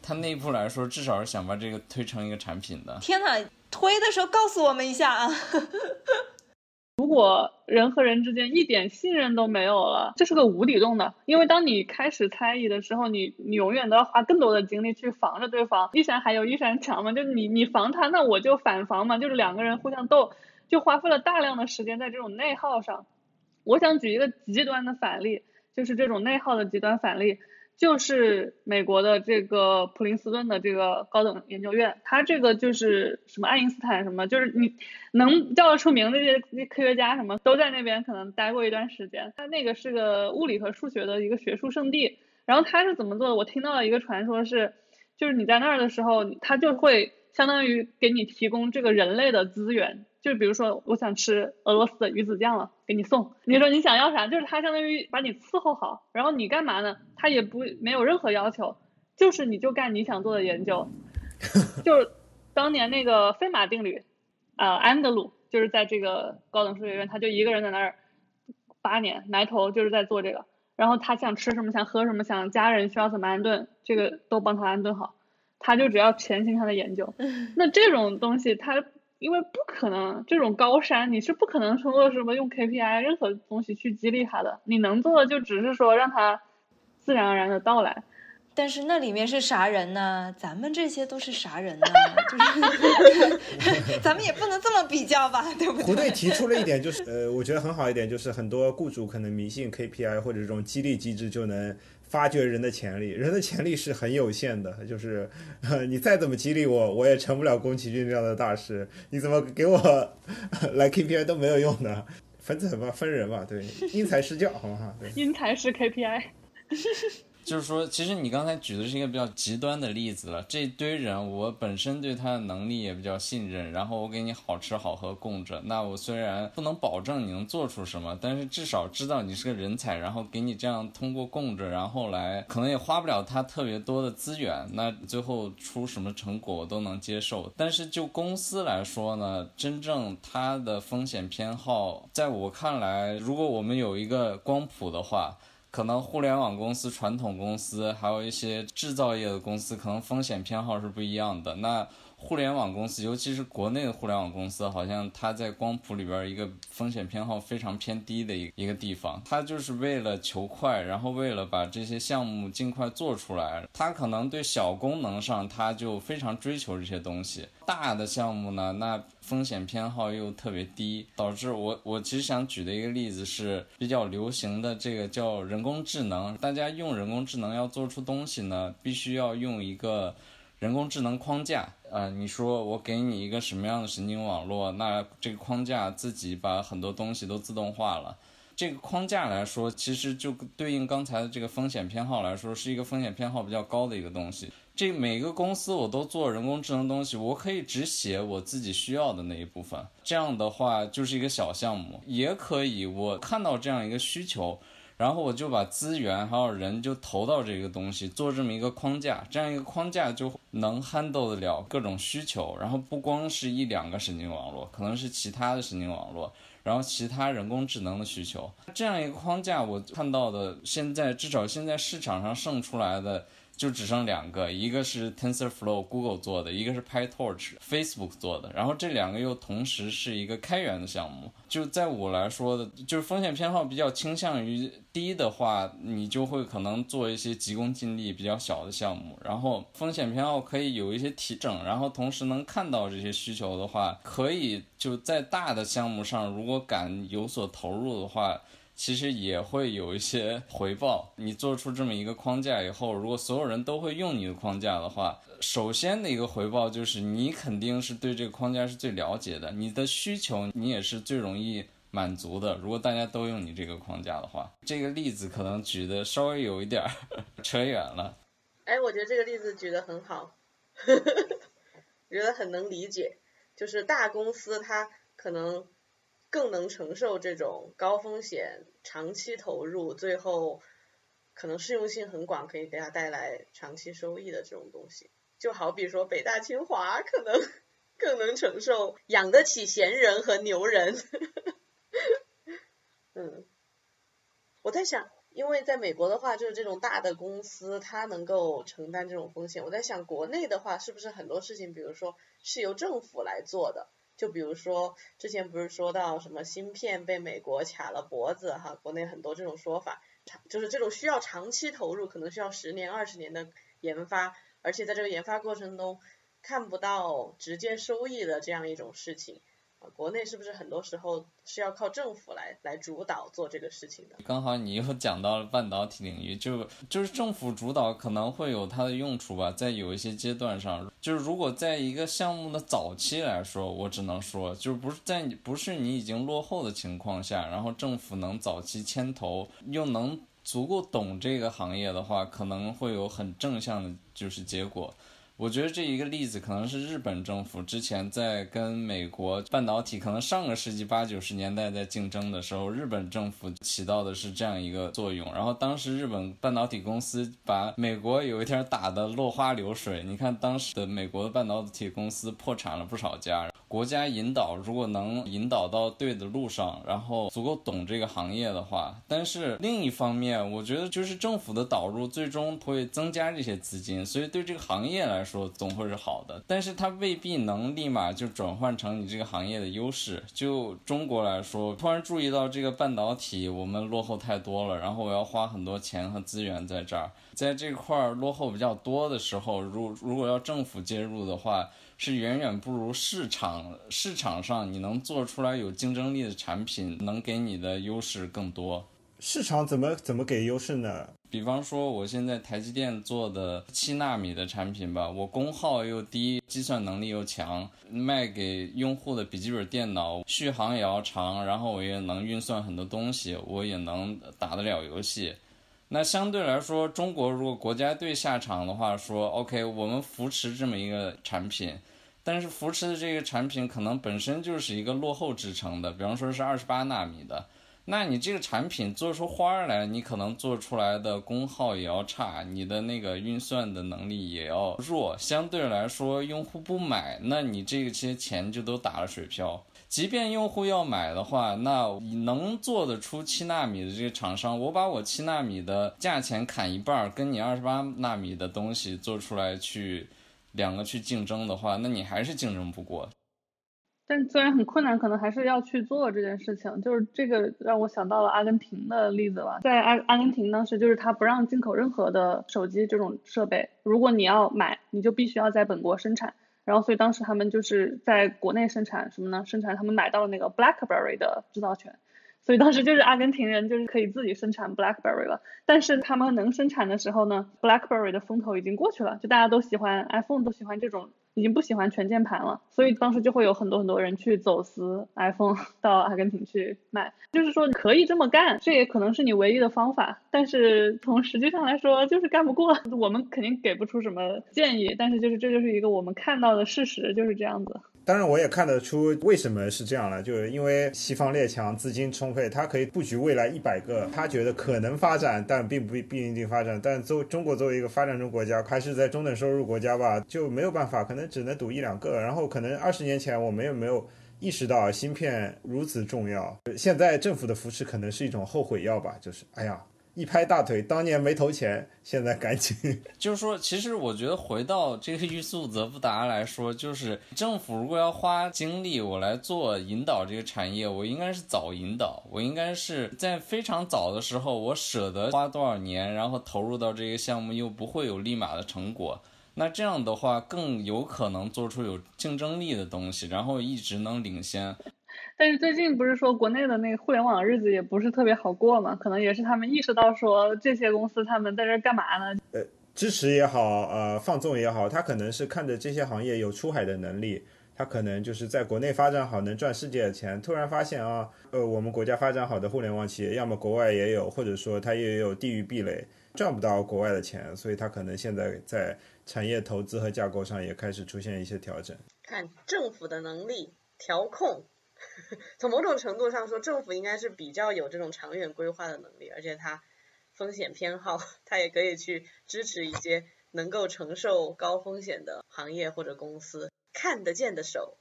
它内部来说至少是想把这个推成一个产品的。天哪，推的时候告诉我们一下啊。如果人和人之间一点信任都没有了，这是个无底洞的。因为当你开始猜疑的时候，你永远都要花更多的精力去防着对方，一山还有一山强嘛，就你防他，那我就反防嘛，就是两个人互相斗，就花费了大量的时间在这种内耗上。我想举一个极端的反例，就是这种内耗的极端反例，就是美国的这个普林斯顿的这个高等研究院，他这个就是什么爱因斯坦什么，就是你能叫得出名的这些科学家什么都在那边可能待过一段时间。他那个是个物理和数学的一个学术圣地，然后他是怎么做的？我听到了一个传说是，就是你在那儿的时候，他就会相当于给你提供这个人类的资源，就比如说我想吃俄罗斯的鱼子酱了，给你送，你说你想要啥，就是他相当于把你伺候好，然后你干嘛呢，他也没有任何要求，就是你就干你想做的研究。就是当年那个费马定律安德鲁就是在这个高等数学院，他就一个人在那儿8年埋头就是在做这个，然后他想吃什么，想喝什么，想家人需要怎么安顿，这个都帮他安顿好，他就只要前行他的研究。那这种东西他因为不可能，这种高山你是不可能通过什么用 KPI 任何东西去激励他的，你能做的就只是说让他自然而然的到来。但是那里面是啥人呢？咱们这些都是啥人呢？就是咱们也不能这么比较吧，对不对？胡队提出了一点，就是我觉得很好一点，就是很多雇主可能迷信 KPI 或者这种激励机制就能发掘人的潜力，人的潜力是很有限的，就是你再怎么激励我，我也成不了宫崎骏这样的大师，你怎么给我来 KPI 都没有用的。分人吧，对，因材施教，好吗？因材施 KPI。 就是说其实你刚才举的是一个比较极端的例子了，这堆人我本身对他的能力也比较信任，然后我给你好吃好喝供着，那我虽然不能保证你能做出什么，但是至少知道你是个人才，然后给你这样通过供着，然后来可能也花不了他特别多的资源，那最后出什么成果我都能接受。但是就公司来说呢，真正他的风险偏好在我看来，如果我们有一个光谱的话，可能互联网公司、传统公司还有一些制造业的公司可能风险偏好是不一样的。那互联网公司，尤其是国内的互联网公司，好像它在光谱里边一个风险偏好非常偏低的一个地方，它就是为了求快，然后为了把这些项目尽快做出来，它可能对小功能上它就非常追求这些东西，大的项目呢那风险偏好又特别低，导致我其实想举的一个例子是比较流行的这个叫人工智能，大家用人工智能要做出东西呢，必须要用一个人工智能框架，你说我给你一个什么样的神经网络，那这个框架自己把很多东西都自动化了。这个框架来说，其实就对应刚才的这个风险偏好来说，是一个风险偏好比较高的一个东西。这每个公司我都做人工智能东西，我可以只写我自己需要的那一部分，这样的话就是一个小项目。也可以我看到这样一个需求，然后我就把资源还有人就投到这个东西，做这么一个框架，这样一个框架就能 handle 得了各种需求，然后不光是一两个神经网络，可能是其他的神经网络，然后其他人工智能的需求。这样一个框架我看到的，现在至少现在市场上剩出来的就只剩两个，一个是 TensorFlow Google 做的，一个是 PyTorch Facebook 做的，然后这两个又同时是一个开源的项目。就在我来说的，就是风险偏好比较倾向于低的话，你就会可能做一些急功近利比较小的项目，然后风险偏好可以有一些提整，然后同时能看到这些需求的话，可以就在大的项目上如果敢有所投入的话，其实也会有一些回报。你做出这么一个框架以后，如果所有人都会用你的框架的话，首先的一个回报就是你肯定是对这个框架是最了解的，你的需求你也是最容易满足的，如果大家都用你这个框架的话。这个例子可能举的稍微有一点扯远了。哎，我觉得这个例子举得很好觉得很能理解，就是大公司它可能更能承受这种高风险长期投入，最后可能适用性很广，可以给它带来长期收益的这种东西。就好比说北大清华可能更能承受养得起闲人和牛人嗯，我在想，因为在美国的话就是这种大的公司它能够承担这种风险，我在想国内的话是不是很多事情比如说是由政府来做的，就比如说之前不是说到什么芯片被美国卡了脖子哈，国内很多这种说法，就是这种需要长期投入，可能需要10年20年的研发，而且在这个研发过程中看不到直接收益的这样一种事情。国内是不是很多时候是要靠政府来主导做这个事情的？刚好你又讲到了半导体领域，就是政府主导可能会有它的用处吧，在有一些阶段上，就是如果在一个项目的早期来说，我只能说就是不是你已经落后的情况下，然后政府能早期牵头，又能足够懂这个行业的话，可能会有很正向的就是结果。我觉得这一个例子可能是日本政府之前在跟美国半导体可能上个世纪80、90年代在竞争的时候，日本政府起到的是这样一个作用。然后当时日本半导体公司把美国有一天打得落花流水，你看当时的美国的半导体公司破产了不少家。国家引导，如果能引导到对的路上，然后足够懂这个行业的话。但是另一方面，我觉得就是政府的导入最终会增加这些资金，所以对这个行业来说总会是好的，但是它未必能立马就转换成你这个行业的优势。就中国来说，突然注意到这个半导体我们落后太多了，然后我要花很多钱和资源在这儿，在这块落后比较多的时候，如果要政府介入的话，是远远不如市场上你能做出来有竞争力的产品能给你的优势更多。市场怎么给优势呢？比方说我现在台积电做的7纳米的产品吧，我功耗又低，计算能力又强，卖给用户的笔记本电脑续航也要长，然后我也能运算很多东西，我也能打得了游戏。那相对来说，中国如果国家队下场的话，说 OK 我们扶持这么一个产品，但是扶持的这个产品可能本身就是一个落后制成的，比方说是28纳米的，那你这个产品做出花来，你可能做出来的功耗也要差，你的那个运算的能力也要弱，相对来说用户不买，那你这些钱就都打了水漂。即便用户要买的话，那能做得出7纳米的这个厂商，我把我7纳米的价钱砍一半，跟你28纳米的东西做出来去两个去竞争的话，那你还是竞争不过。但虽然很困难，可能还是要去做这件事情。就是这个让我想到了阿根廷的例子吧。在阿根廷当时就是他不让进口任何的手机这种设备，如果你要买你就必须要在本国生产，然后所以当时他们就是在国内生产什么呢？生产他们买到了那个 Blackberry 的制造权，所以当时就是阿根廷人就是可以自己生产 Blackberry 了，但是他们能生产的时候呢 Blackberry 的风头已经过去了，就大家都喜欢 iPhone 都喜欢这种，已经不喜欢全键盘了，所以当时就会有很多人去走私 iPhone 到阿根廷去卖。就是说可以这么干，这也可能是你唯一的方法，但是从实际上来说就是干不过，我们肯定给不出什么建议，但是就是这就是一个我们看到的事实，就是这样子。当然我也看得出为什么是这样了，就是因为西方列强资金充沛，他可以布局未来100个他觉得可能发展但并不一定发展，但中国作为一个发展中国家，还是在中等收入国家吧，就没有办法，可能只能赌1-2个。然后可能20年前我们也没有意识到芯片如此重要，现在政府的扶持可能是一种后悔药吧，就是哎呀一拍大腿，当年没投钱，现在赶紧。就是说其实我觉得回到这个欲速则不达来说，就是政府如果要花精力我来做引导这个产业，我应该是早引导，我应该是在非常早的时候，我舍得花多少年然后投入到这个项目又不会有立马的成果，那这样的话更有可能做出有竞争力的东西，然后一直能领先。但是最近不是说国内的那个互联网日子也不是特别好过嘛，可能也是他们意识到说这些公司他们在这干嘛呢，支持也好放纵也好，他可能是看着这些行业有出海的能力，他可能就是在国内发展好能赚世界的钱，突然发现啊我们国家发展好的互联网企业要么国外也有，或者说他也有地域壁垒赚不到国外的钱，所以他可能现在在产业投资和架构上也开始出现一些调整。看政府的能力调控，从某种程度上说政府应该是比较有这种长远规划的能力，而且它风险偏好，它也可以去支持一些能够承受高风险的行业或者公司。看得见的手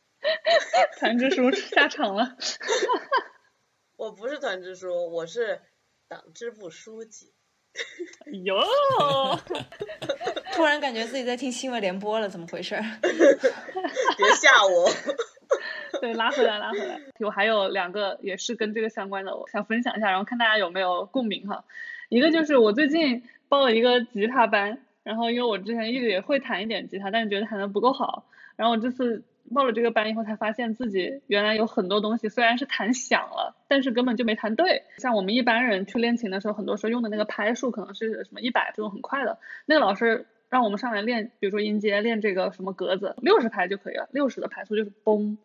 团支书下场了我不是团支书，我是党支部书记哟突然感觉自己在听新闻联播了，怎么回事别吓我对，拉回来。我还有2个也是跟这个相关的，我想分享一下，然后看大家有没有共鸣哈。一个就是我最近报了一个吉他班，然后因为我之前一直也会弹一点吉他，但是觉得弹得不够好，然后我这次报了这个班以后才发现自己原来有很多东西虽然是弹响了，但是根本就没弹对。像我们一般人去练琴的时候，很多时候用的那个拍数可能是什么100这种很快的，那个老师让我们上来练，比如说音阶，练这个什么格子60拍就可以了，60的拍数就是嘣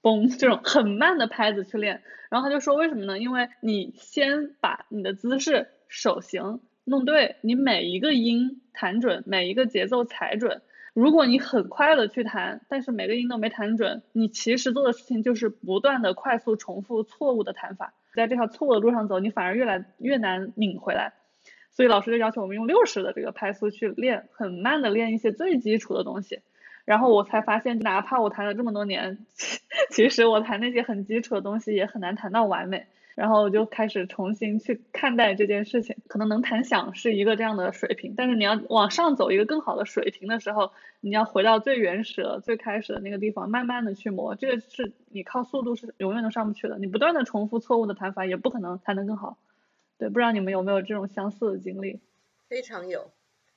嘣这种很慢的拍子去练。然后他就说为什么呢，因为你先把你的姿势手型弄对，你每一个音弹准，每一个节奏踩准。如果你很快的去弹，但是每个音都没弹准，你其实做的事情就是不断的快速重复错误的弹法，在这条错误的路上走，你反而越来越难拧回来。所以老师就要求我们用60的这个拍速去练，很慢的练一些最基础的东西。然后我才发现哪怕我弹了这么多年，其实我弹那些很基础的东西也很难弹到完美。然后我就开始重新去看待这件事情，可能能弹响是一个这样的水平，但是你要往上走一个更好的水平的时候，你要回到最原始最开始的那个地方，慢慢的去磨，这个是你靠速度是永远都上不去的，你不断的重复错误的弹法也不可能弹得更好。对，不知道你们有没有这种相似的经历？非常有，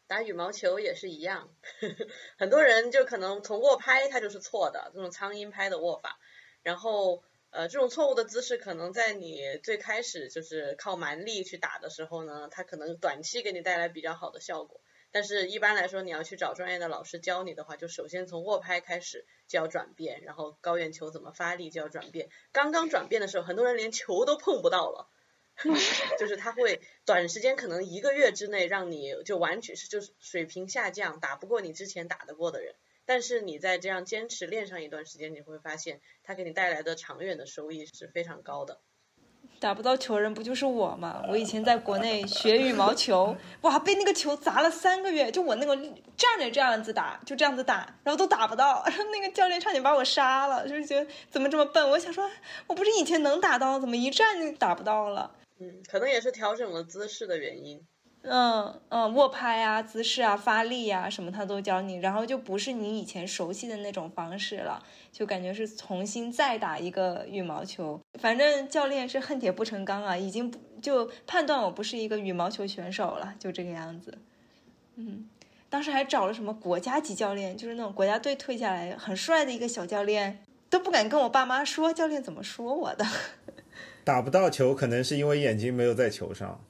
打羽毛球也是一样很多人就可能从握拍它就是错的，这种苍鹰拍的握法，然后这种错误的姿势可能在你最开始就是靠蛮力去打的时候呢，它可能短期给你带来比较好的效果，但是一般来说你要去找专业的老师教你的话，就首先从握拍开始就要转变，然后高远球怎么发力就要转变，刚刚转变的时候很多人连球都碰不到了就是他会短时间可能1个月之内让你就完全就是水平下降，打不过你之前打得过的人，但是你在这样坚持练上一段时间，你会发现他给你带来的长远的收益是非常高的。打不到球人不就是我吗？我以前在国内学羽毛球，哇，被那个球砸了3个月，就我那个站着这样子打，就这样子打，然后都打不到，然后那个教练差点把我杀了，就是觉得怎么这么笨。我想说我不是以前能打到，怎么一站就打不到了。可能也是调整了姿势的原因。握拍啊，姿势啊，发力啊，什么他都教你，然后就不是你以前熟悉的那种方式了，就感觉是重新再打一个羽毛球。反正教练是恨铁不成钢啊，已经就判断我不是一个羽毛球选手了，就这个样子。当时还找了什么国家级教练，就是那种国家队退下来很帅的一个小教练，都不敢跟我爸妈说教练怎么说我的打不到球可能是因为眼睛没有在球上。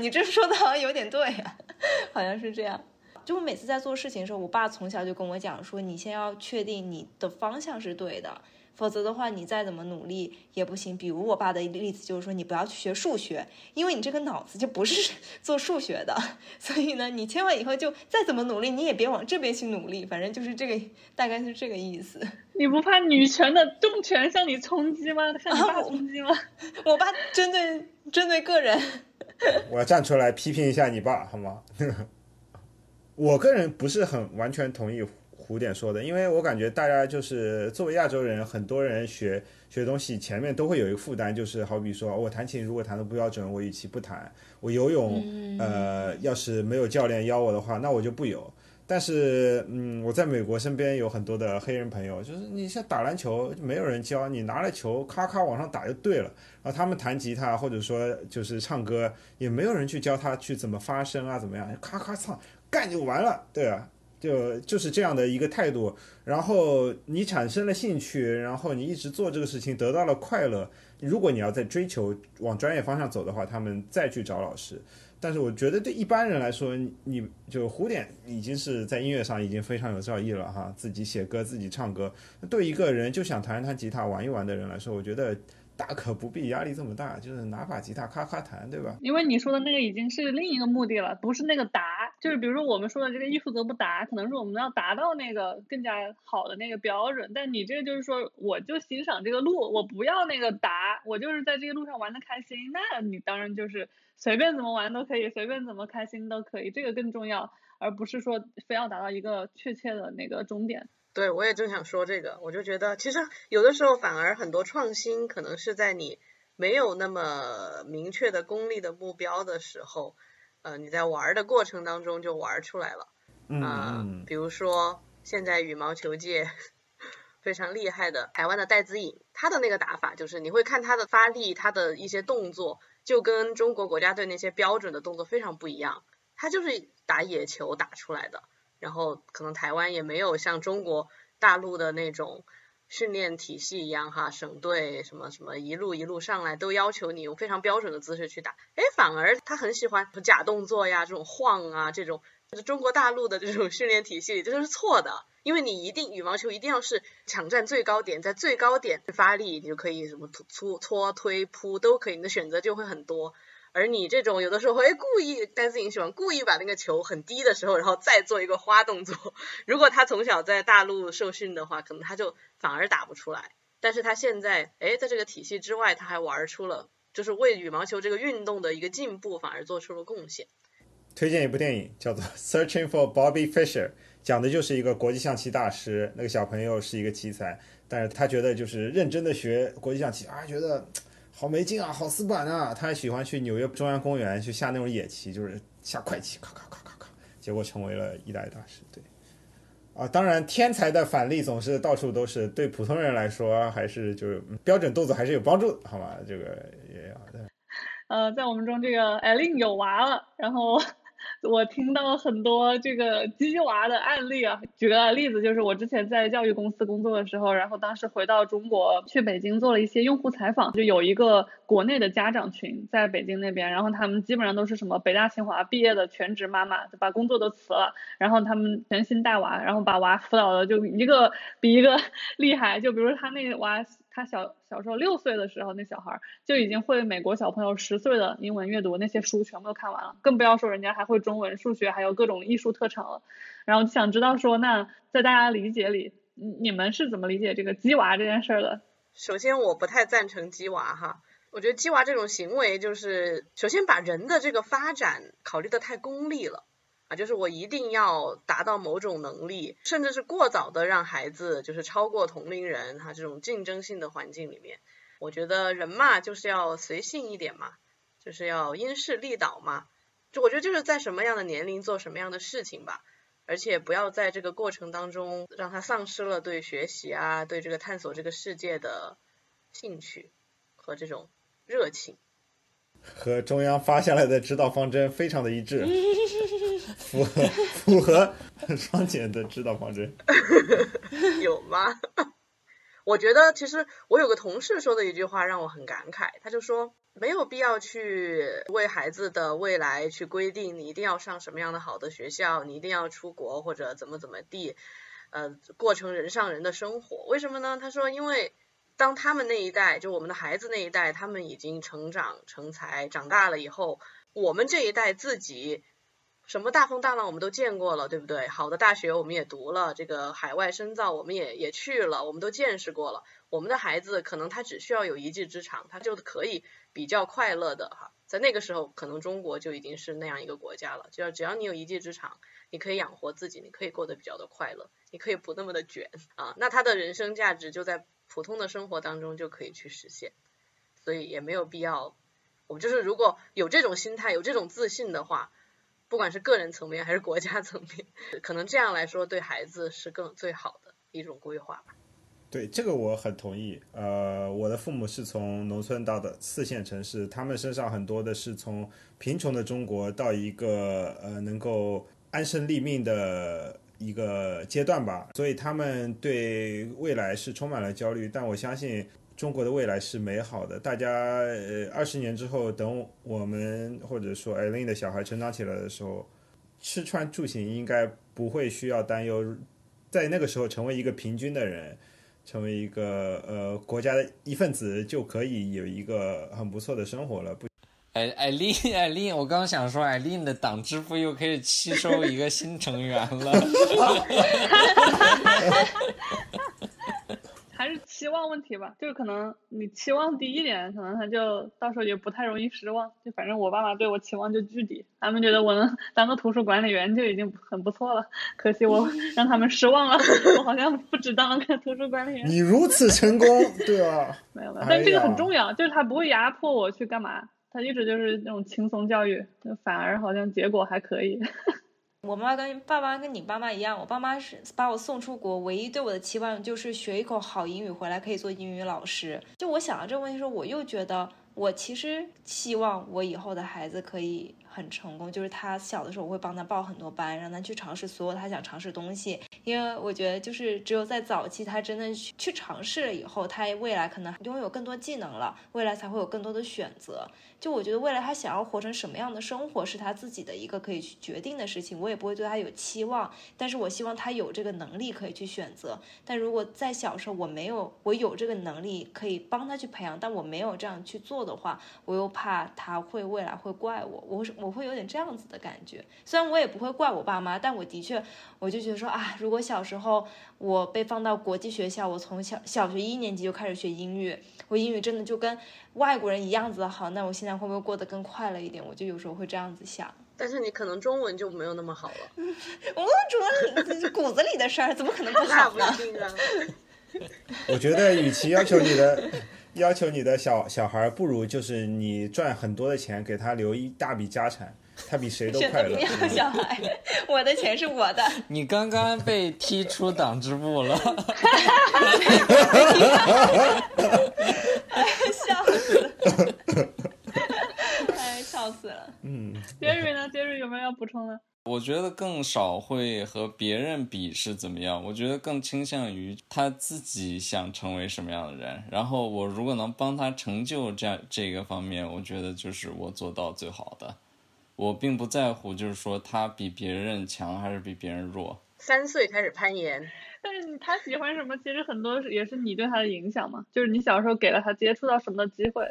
你这说的好像有点对啊，好像是这样。就我每次在做事情的时候，我爸从小就跟我讲说，你先要确定你的方向是对的，否则的话你再怎么努力也不行。比如我爸的例子就是说，你不要去学数学，因为你这个脑子就不是做数学的，所以呢你千万以后就再怎么努力你也别往这边去努力，反正就是这个，大概是这个意思。你不怕女权的重拳向你冲击吗？向你爸冲击吗？我爸针对个人。我要站出来批评一下你爸好吗？我个人不是很完全同意胡典说的，因为我感觉大家就是作为亚洲人，很多人学东西前面都会有一个负担，就是好比说我弹琴如果弹得不标准我与其不弹，我游泳要是没有教练邀我的话那我就不游。但是我在美国身边有很多的黑人朋友，就是你像打篮球没有人教你，拿了球咔咔往上打就对了，然后他们弹吉他或者说就是唱歌也没有人去教他去怎么发声啊怎么样，咔咔唱干就完了，对啊，就是这样的一个态度。然后你产生了兴趣，然后你一直做这个事情得到了快乐，如果你要再追求往专业方向走的话，他们再去找老师。但是我觉得对一般人来说，你就胡典已经是在音乐上已经非常有造诣了哈，自己写歌自己唱歌，对一个人就想弹吉他玩一玩的人来说，我觉得大可不必压力这么大，就是拿把吉他咔咔弹，对吧？因为你说的那个已经是另一个目的了，不是那个达，就是比如说我们说的这个一富则不达，可能是我们要达到那个更加好的那个标准，但你这个就是说我就欣赏这个路，我不要那个达，我就是在这个路上玩的开心，那你当然就是随便怎么玩都可以，随便怎么开心都可以，这个更重要，而不是说非要达到一个确切的那个终点。对，我也正想说这个，我就觉得其实有的时候反而很多创新可能是在你没有那么明确的功利的目标的时候，你在玩的过程当中就玩出来了。比如说现在羽毛球界非常厉害的台湾的戴资颖，他的那个打法就是你会看他的发力，他的一些动作就跟中国国家队那些标准的动作非常不一样，他就是打野球打出来的。然后可能台湾也没有像中国大陆的那种训练体系一样哈，省队什么什么一路上来都要求你用非常标准的姿势去打，反而他很喜欢假动作呀，这种晃啊，这种中国大陆的这种训练体系里这就是错的，因为你一定羽毛球一定要是抢占最高点，在最高点发力，你就可以什么搓推扑都可以，你的选择就会很多。而你这种有的时候故意，戴资颖喜欢故意把那个球很低的时候然后再做一个花动作，如果他从小在大陆受训的话可能他就反而打不出来，但是他现在在这个体系之外他还玩出了，就是为羽毛球这个运动的一个进步反而做出了贡献。推荐一部电影叫做 Searching for Bobby Fischer， 讲的就是一个国际象棋大师，那个小朋友是一个奇才，但是他觉得就是认真的学国际象棋啊，觉得好没劲啊，好死板啊！他喜欢去纽约中央公园去下那种野棋，就是下快棋，咔咔咔咔咔，结果成为了一代大师。对，啊，当然天才的反例总是到处都是，对普通人来说还是就是标准动作还是有帮助的，好吧？这个也好的。在我们中这个 Eileen 有娃了，然后我听到很多这个鸡娃的案例啊。举个例子，就是我之前在教育公司工作的时候，然后当时回到中国去北京做了一些用户采访，就有一个国内的家长群在北京那边，然后他们基本上都是什么北大清华毕业的全职妈妈，就把工作都辞了，然后他们全心带娃，然后把娃辅导的就一个比一个厉害，就比如他那个娃，他小时候6岁的时候，那小孩就已经会美国小朋友10岁的英文阅读，那些书全部都看完了，更不要说人家还会中文数学还有各种艺术特长了。然后想知道说，那在大家理解里你们是怎么理解这个鸡娃这件事的？首先我不太赞成鸡娃哈，我觉得鸡娃这种行为就是首先把人的这个发展考虑得太功利了啊，就是我一定要达到某种能力，甚至是过早的让孩子就是超过同龄人哈，这种竞争性的环境里面，我觉得人嘛就是要随性一点嘛，就是要因势利导嘛，就我觉得就是在什么样的年龄做什么样的事情吧，而且不要在这个过程当中让他丧失了对学习啊，对这个探索这个世界的兴趣和这种热情。和中央发下来的指导方针非常的一致，符合双减的指导方针。有吗？我觉得其实我有个同事说的一句话让我很感慨，他就说没有必要去为孩子的未来去规定你一定要上什么样的好的学校，你一定要出国或者怎么地过成人上人的生活。为什么呢？他说因为当他们那一代，就我们的孩子那一代，他们已经成长成才长大了以后，我们这一代自己什么大风大浪我们都见过了，对不对？好的大学我们也读了，这个海外深造我们也去了，我们都见识过了。我们的孩子可能他只需要有一技之长，他就可以比较快乐的哈。在那个时候可能中国就已经是那样一个国家了，就只要你有一技之长，你可以养活自己，你可以过得比较的快乐，你可以不那么的卷啊。那他的人生价值就在普通的生活当中就可以去实现，所以也没有必要，我们就是如果有这种心态有这种自信的话，不管是个人层面还是国家层面，可能这样来说对孩子是更最好的一种规划吧。对，这个我很同意。我的父母是从农村到的四线城市，他们身上很多的是从贫穷的中国到一个能够安身立命的一个阶段吧，所以他们对未来是充满了焦虑，但我相信中国的未来是美好的。大家20年之后，等我们或者说 Eileen 的小孩成长起来的时候，吃穿住行应该不会需要担忧，在那个时候成为一个平均的人，成为一个国家的一份子，就可以有一个很不错的生活了。Eileen， 我刚想说 Eileen 的党支部又可以吸收一个新成员了。还是期望问题吧，就是可能你期望低一点，可能他就到时候也不太容易失望。就反正我爸妈对我期望就巨低，他们觉得我能当个图书管理员就已经很不错了，可惜我让他们失望了。我好像不只当了个图书管理员。你如此成功，对吧？没有，但这个很重要，就是他不会压迫我去干嘛，他一直就是那种轻松教育，反而好像结果还可以。我妈跟爸妈跟你爸妈一样，我爸妈是把我送出国，唯一对我的期望就是学一口好英语回来可以做英语老师。就我想到这个问题的时候，我又觉得我其实希望我以后的孩子可以很成功，就是他小的时候我会帮他报很多班，让他去尝试所有他想尝试东西，因为我觉得就是只有在早期他真的去尝试了以后，他未来可能拥有更多技能了，未来才会有更多的选择。就我觉得未来他想要活成什么样的生活是他自己的一个可以去决定的事情，我也不会对他有期望，但是我希望他有这个能力可以去选择。但如果在小时候我没有，我有这个能力可以帮他去培养，但我没有这样去做的话，我又怕他会未来会怪我会有点这样子的感觉。虽然我也不会怪我爸妈，但我的确我就觉得说啊，如果小时候我被放到国际学校，我从小学1年级就开始学英语，我英语真的就跟外国人一样子的好，那我现在会不会过得更快乐一点？我就有时候会这样子想。但是你可能中文就没有那么好了。我主要骨子里的事儿怎么可能不好呢？我觉得与其要求你的小孩，不如就是你赚很多的钱给他留一大笔家产，他比谁都快乐。选择不要小孩，我的钱是我的。你刚刚被踢出党支部了。笑死了。笑死了。Jerry 呢？ Jerry 有没有要补充的？我觉得更少会和别人比是怎么样，我觉得更倾向于他自己想成为什么样的人，然后我如果能帮他成就这个方面，我觉得就是我做到最好的。我并不在乎就是说他比别人强还是比别人弱。3岁开始攀岩，但是他喜欢什么其实很多也是你对他的影响嘛，就是你小时候给了他接触到什么的机会。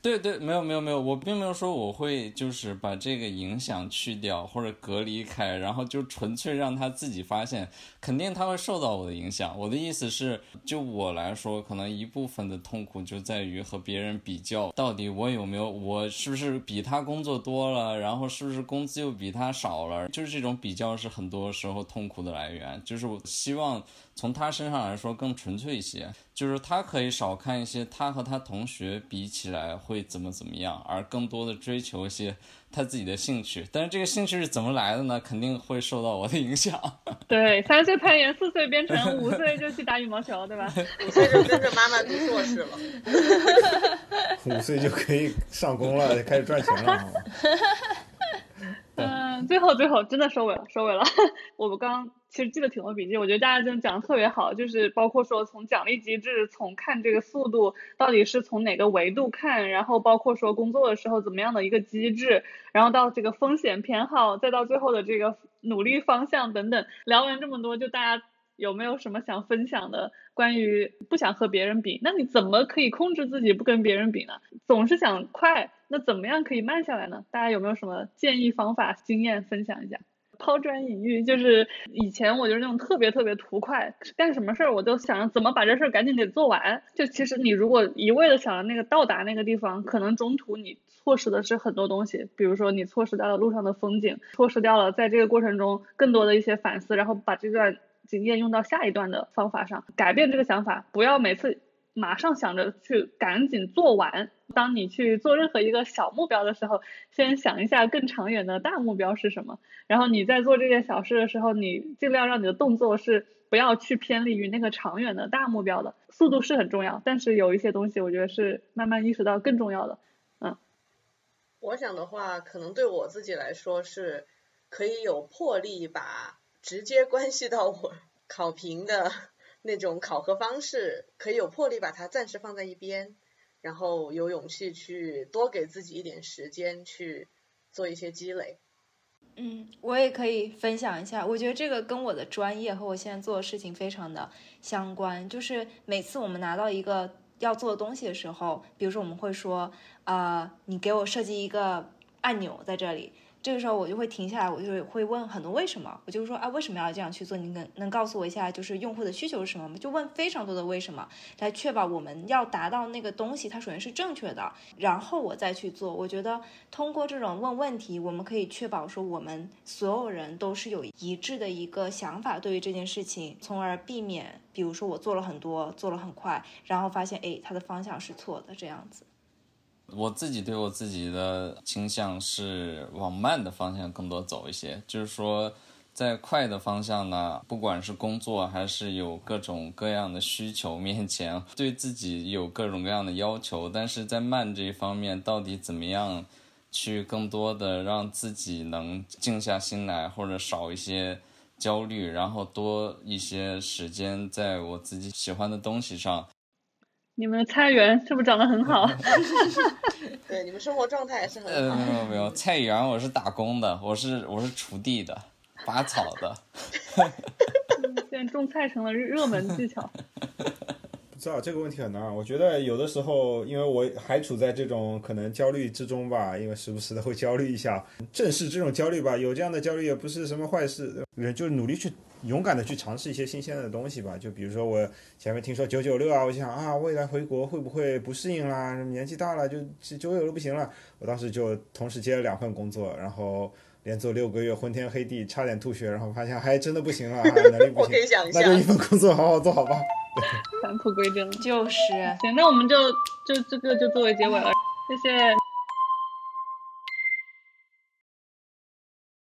对，没有，我并没有说我会就是把这个影响去掉或者隔离开，然后就纯粹让他自己发现，肯定他会受到我的影响。我的意思是，就我来说，可能一部分的痛苦就在于和别人比较，到底我是不是比他工作多了，然后是不是工资又比他少了，就是这种比较是很多时候痛苦的来源。就是我希望从他身上来说更纯粹一些，就是他可以少看一些他和他同学比起来会怎么样，而更多的追求一些他自己的兴趣。但是这个兴趣是怎么来的呢？肯定会受到我的影响。对，3岁攀岩，4岁编程，5岁就去打羽毛球，对吧？5岁就跟着妈妈读硕士了。5岁就可以上工了，开始赚钱了。最后真的收尾了。我刚其实记了挺多笔记，我觉得大家真的讲的特别好，就是包括说从奖励机制，从看这个速度到底是从哪个维度看，然后包括说工作的时候怎么样的一个机制，然后到这个风险偏好，再到最后的这个努力方向等等。聊完这么多，就大家有没有什么想分享的关于不想和别人比，那你怎么可以控制自己不跟别人比呢？总是想快，那怎么样可以慢下来呢？大家有没有什么建议、方法、经验分享一下？抛砖引玉，就是以前我就是那种特别图快，干什么事儿我都想怎么把这事儿赶紧给做完。就其实你如果一味的想那个到达那个地方，可能中途你错失的是很多东西，比如说你错失掉了路上的风景，错失掉了在这个过程中更多的一些反思，然后把这段经验用到下一段的方法上。改变这个想法，不要每次马上想着去赶紧做完。当你去做任何一个小目标的时候，先想一下更长远的大目标是什么，然后你在做这件小事的时候，你尽量让你的动作是不要去偏离于那个长远的大目标的。速度是很重要，但是有一些东西我觉得是慢慢意识到更重要的。我想的话，可能对我自己来说是可以有魄力把直接关系到我考评的那种考核方式，可以有魄力把它暂时放在一边，然后有勇气去多给自己一点时间去做一些积累。我也可以分享一下，我觉得这个跟我的专业和我现在做的事情非常的相关。就是每次我们拿到一个要做的东西的时候，比如说我们会说你给我设计一个按钮在这里，这个时候我就会停下来，我就会问很多为什么，我就说为什么要这样去做，你能告诉我一下就是用户的需求是什么吗？就问非常多的为什么，来确保我们要达到那个东西它首先是正确的，然后我再去做。我觉得通过这种问问题，我们可以确保说我们所有人都是有一致的一个想法对于这件事情，从而避免比如说我做了很多，做了很快，然后发现它的方向是错的这样子。我自己对我自己的倾向是往慢的方向更多走一些，就是说在快的方向呢，不管是工作还是有各种各样的需求面前，对自己有各种各样的要求，但是在慢这一方面到底怎么样去更多的让自己能静下心来，或者少一些焦虑，然后多一些时间在我自己喜欢的东西上。你们的菜园是不是长得很好？对，你们生活状态也是很好。没有，菜园我是打工的，我是锄地的，拔草的。现在种菜成了热门技巧。不知道这个问题很难，我觉得有的时候因为我还处在这种可能焦虑之中吧，因为时不时的会焦虑一下，正视这种焦虑吧，有这样的焦虑也不是什么坏事，就努力去勇敢的去尝试一些新鲜的东西吧。就比如说我前面听说996啊，我想未来回国会不会不适应啦，年纪大了就996不行了，我当时就同时接了2份工作，然后连做6个月，昏天黑地，差点吐血，然后发现还真的不行了，能力不行。我可以想一下，那就一份工作好好做好吧。返璞归真，就是行，那我们就这个就作为结尾了，谢谢。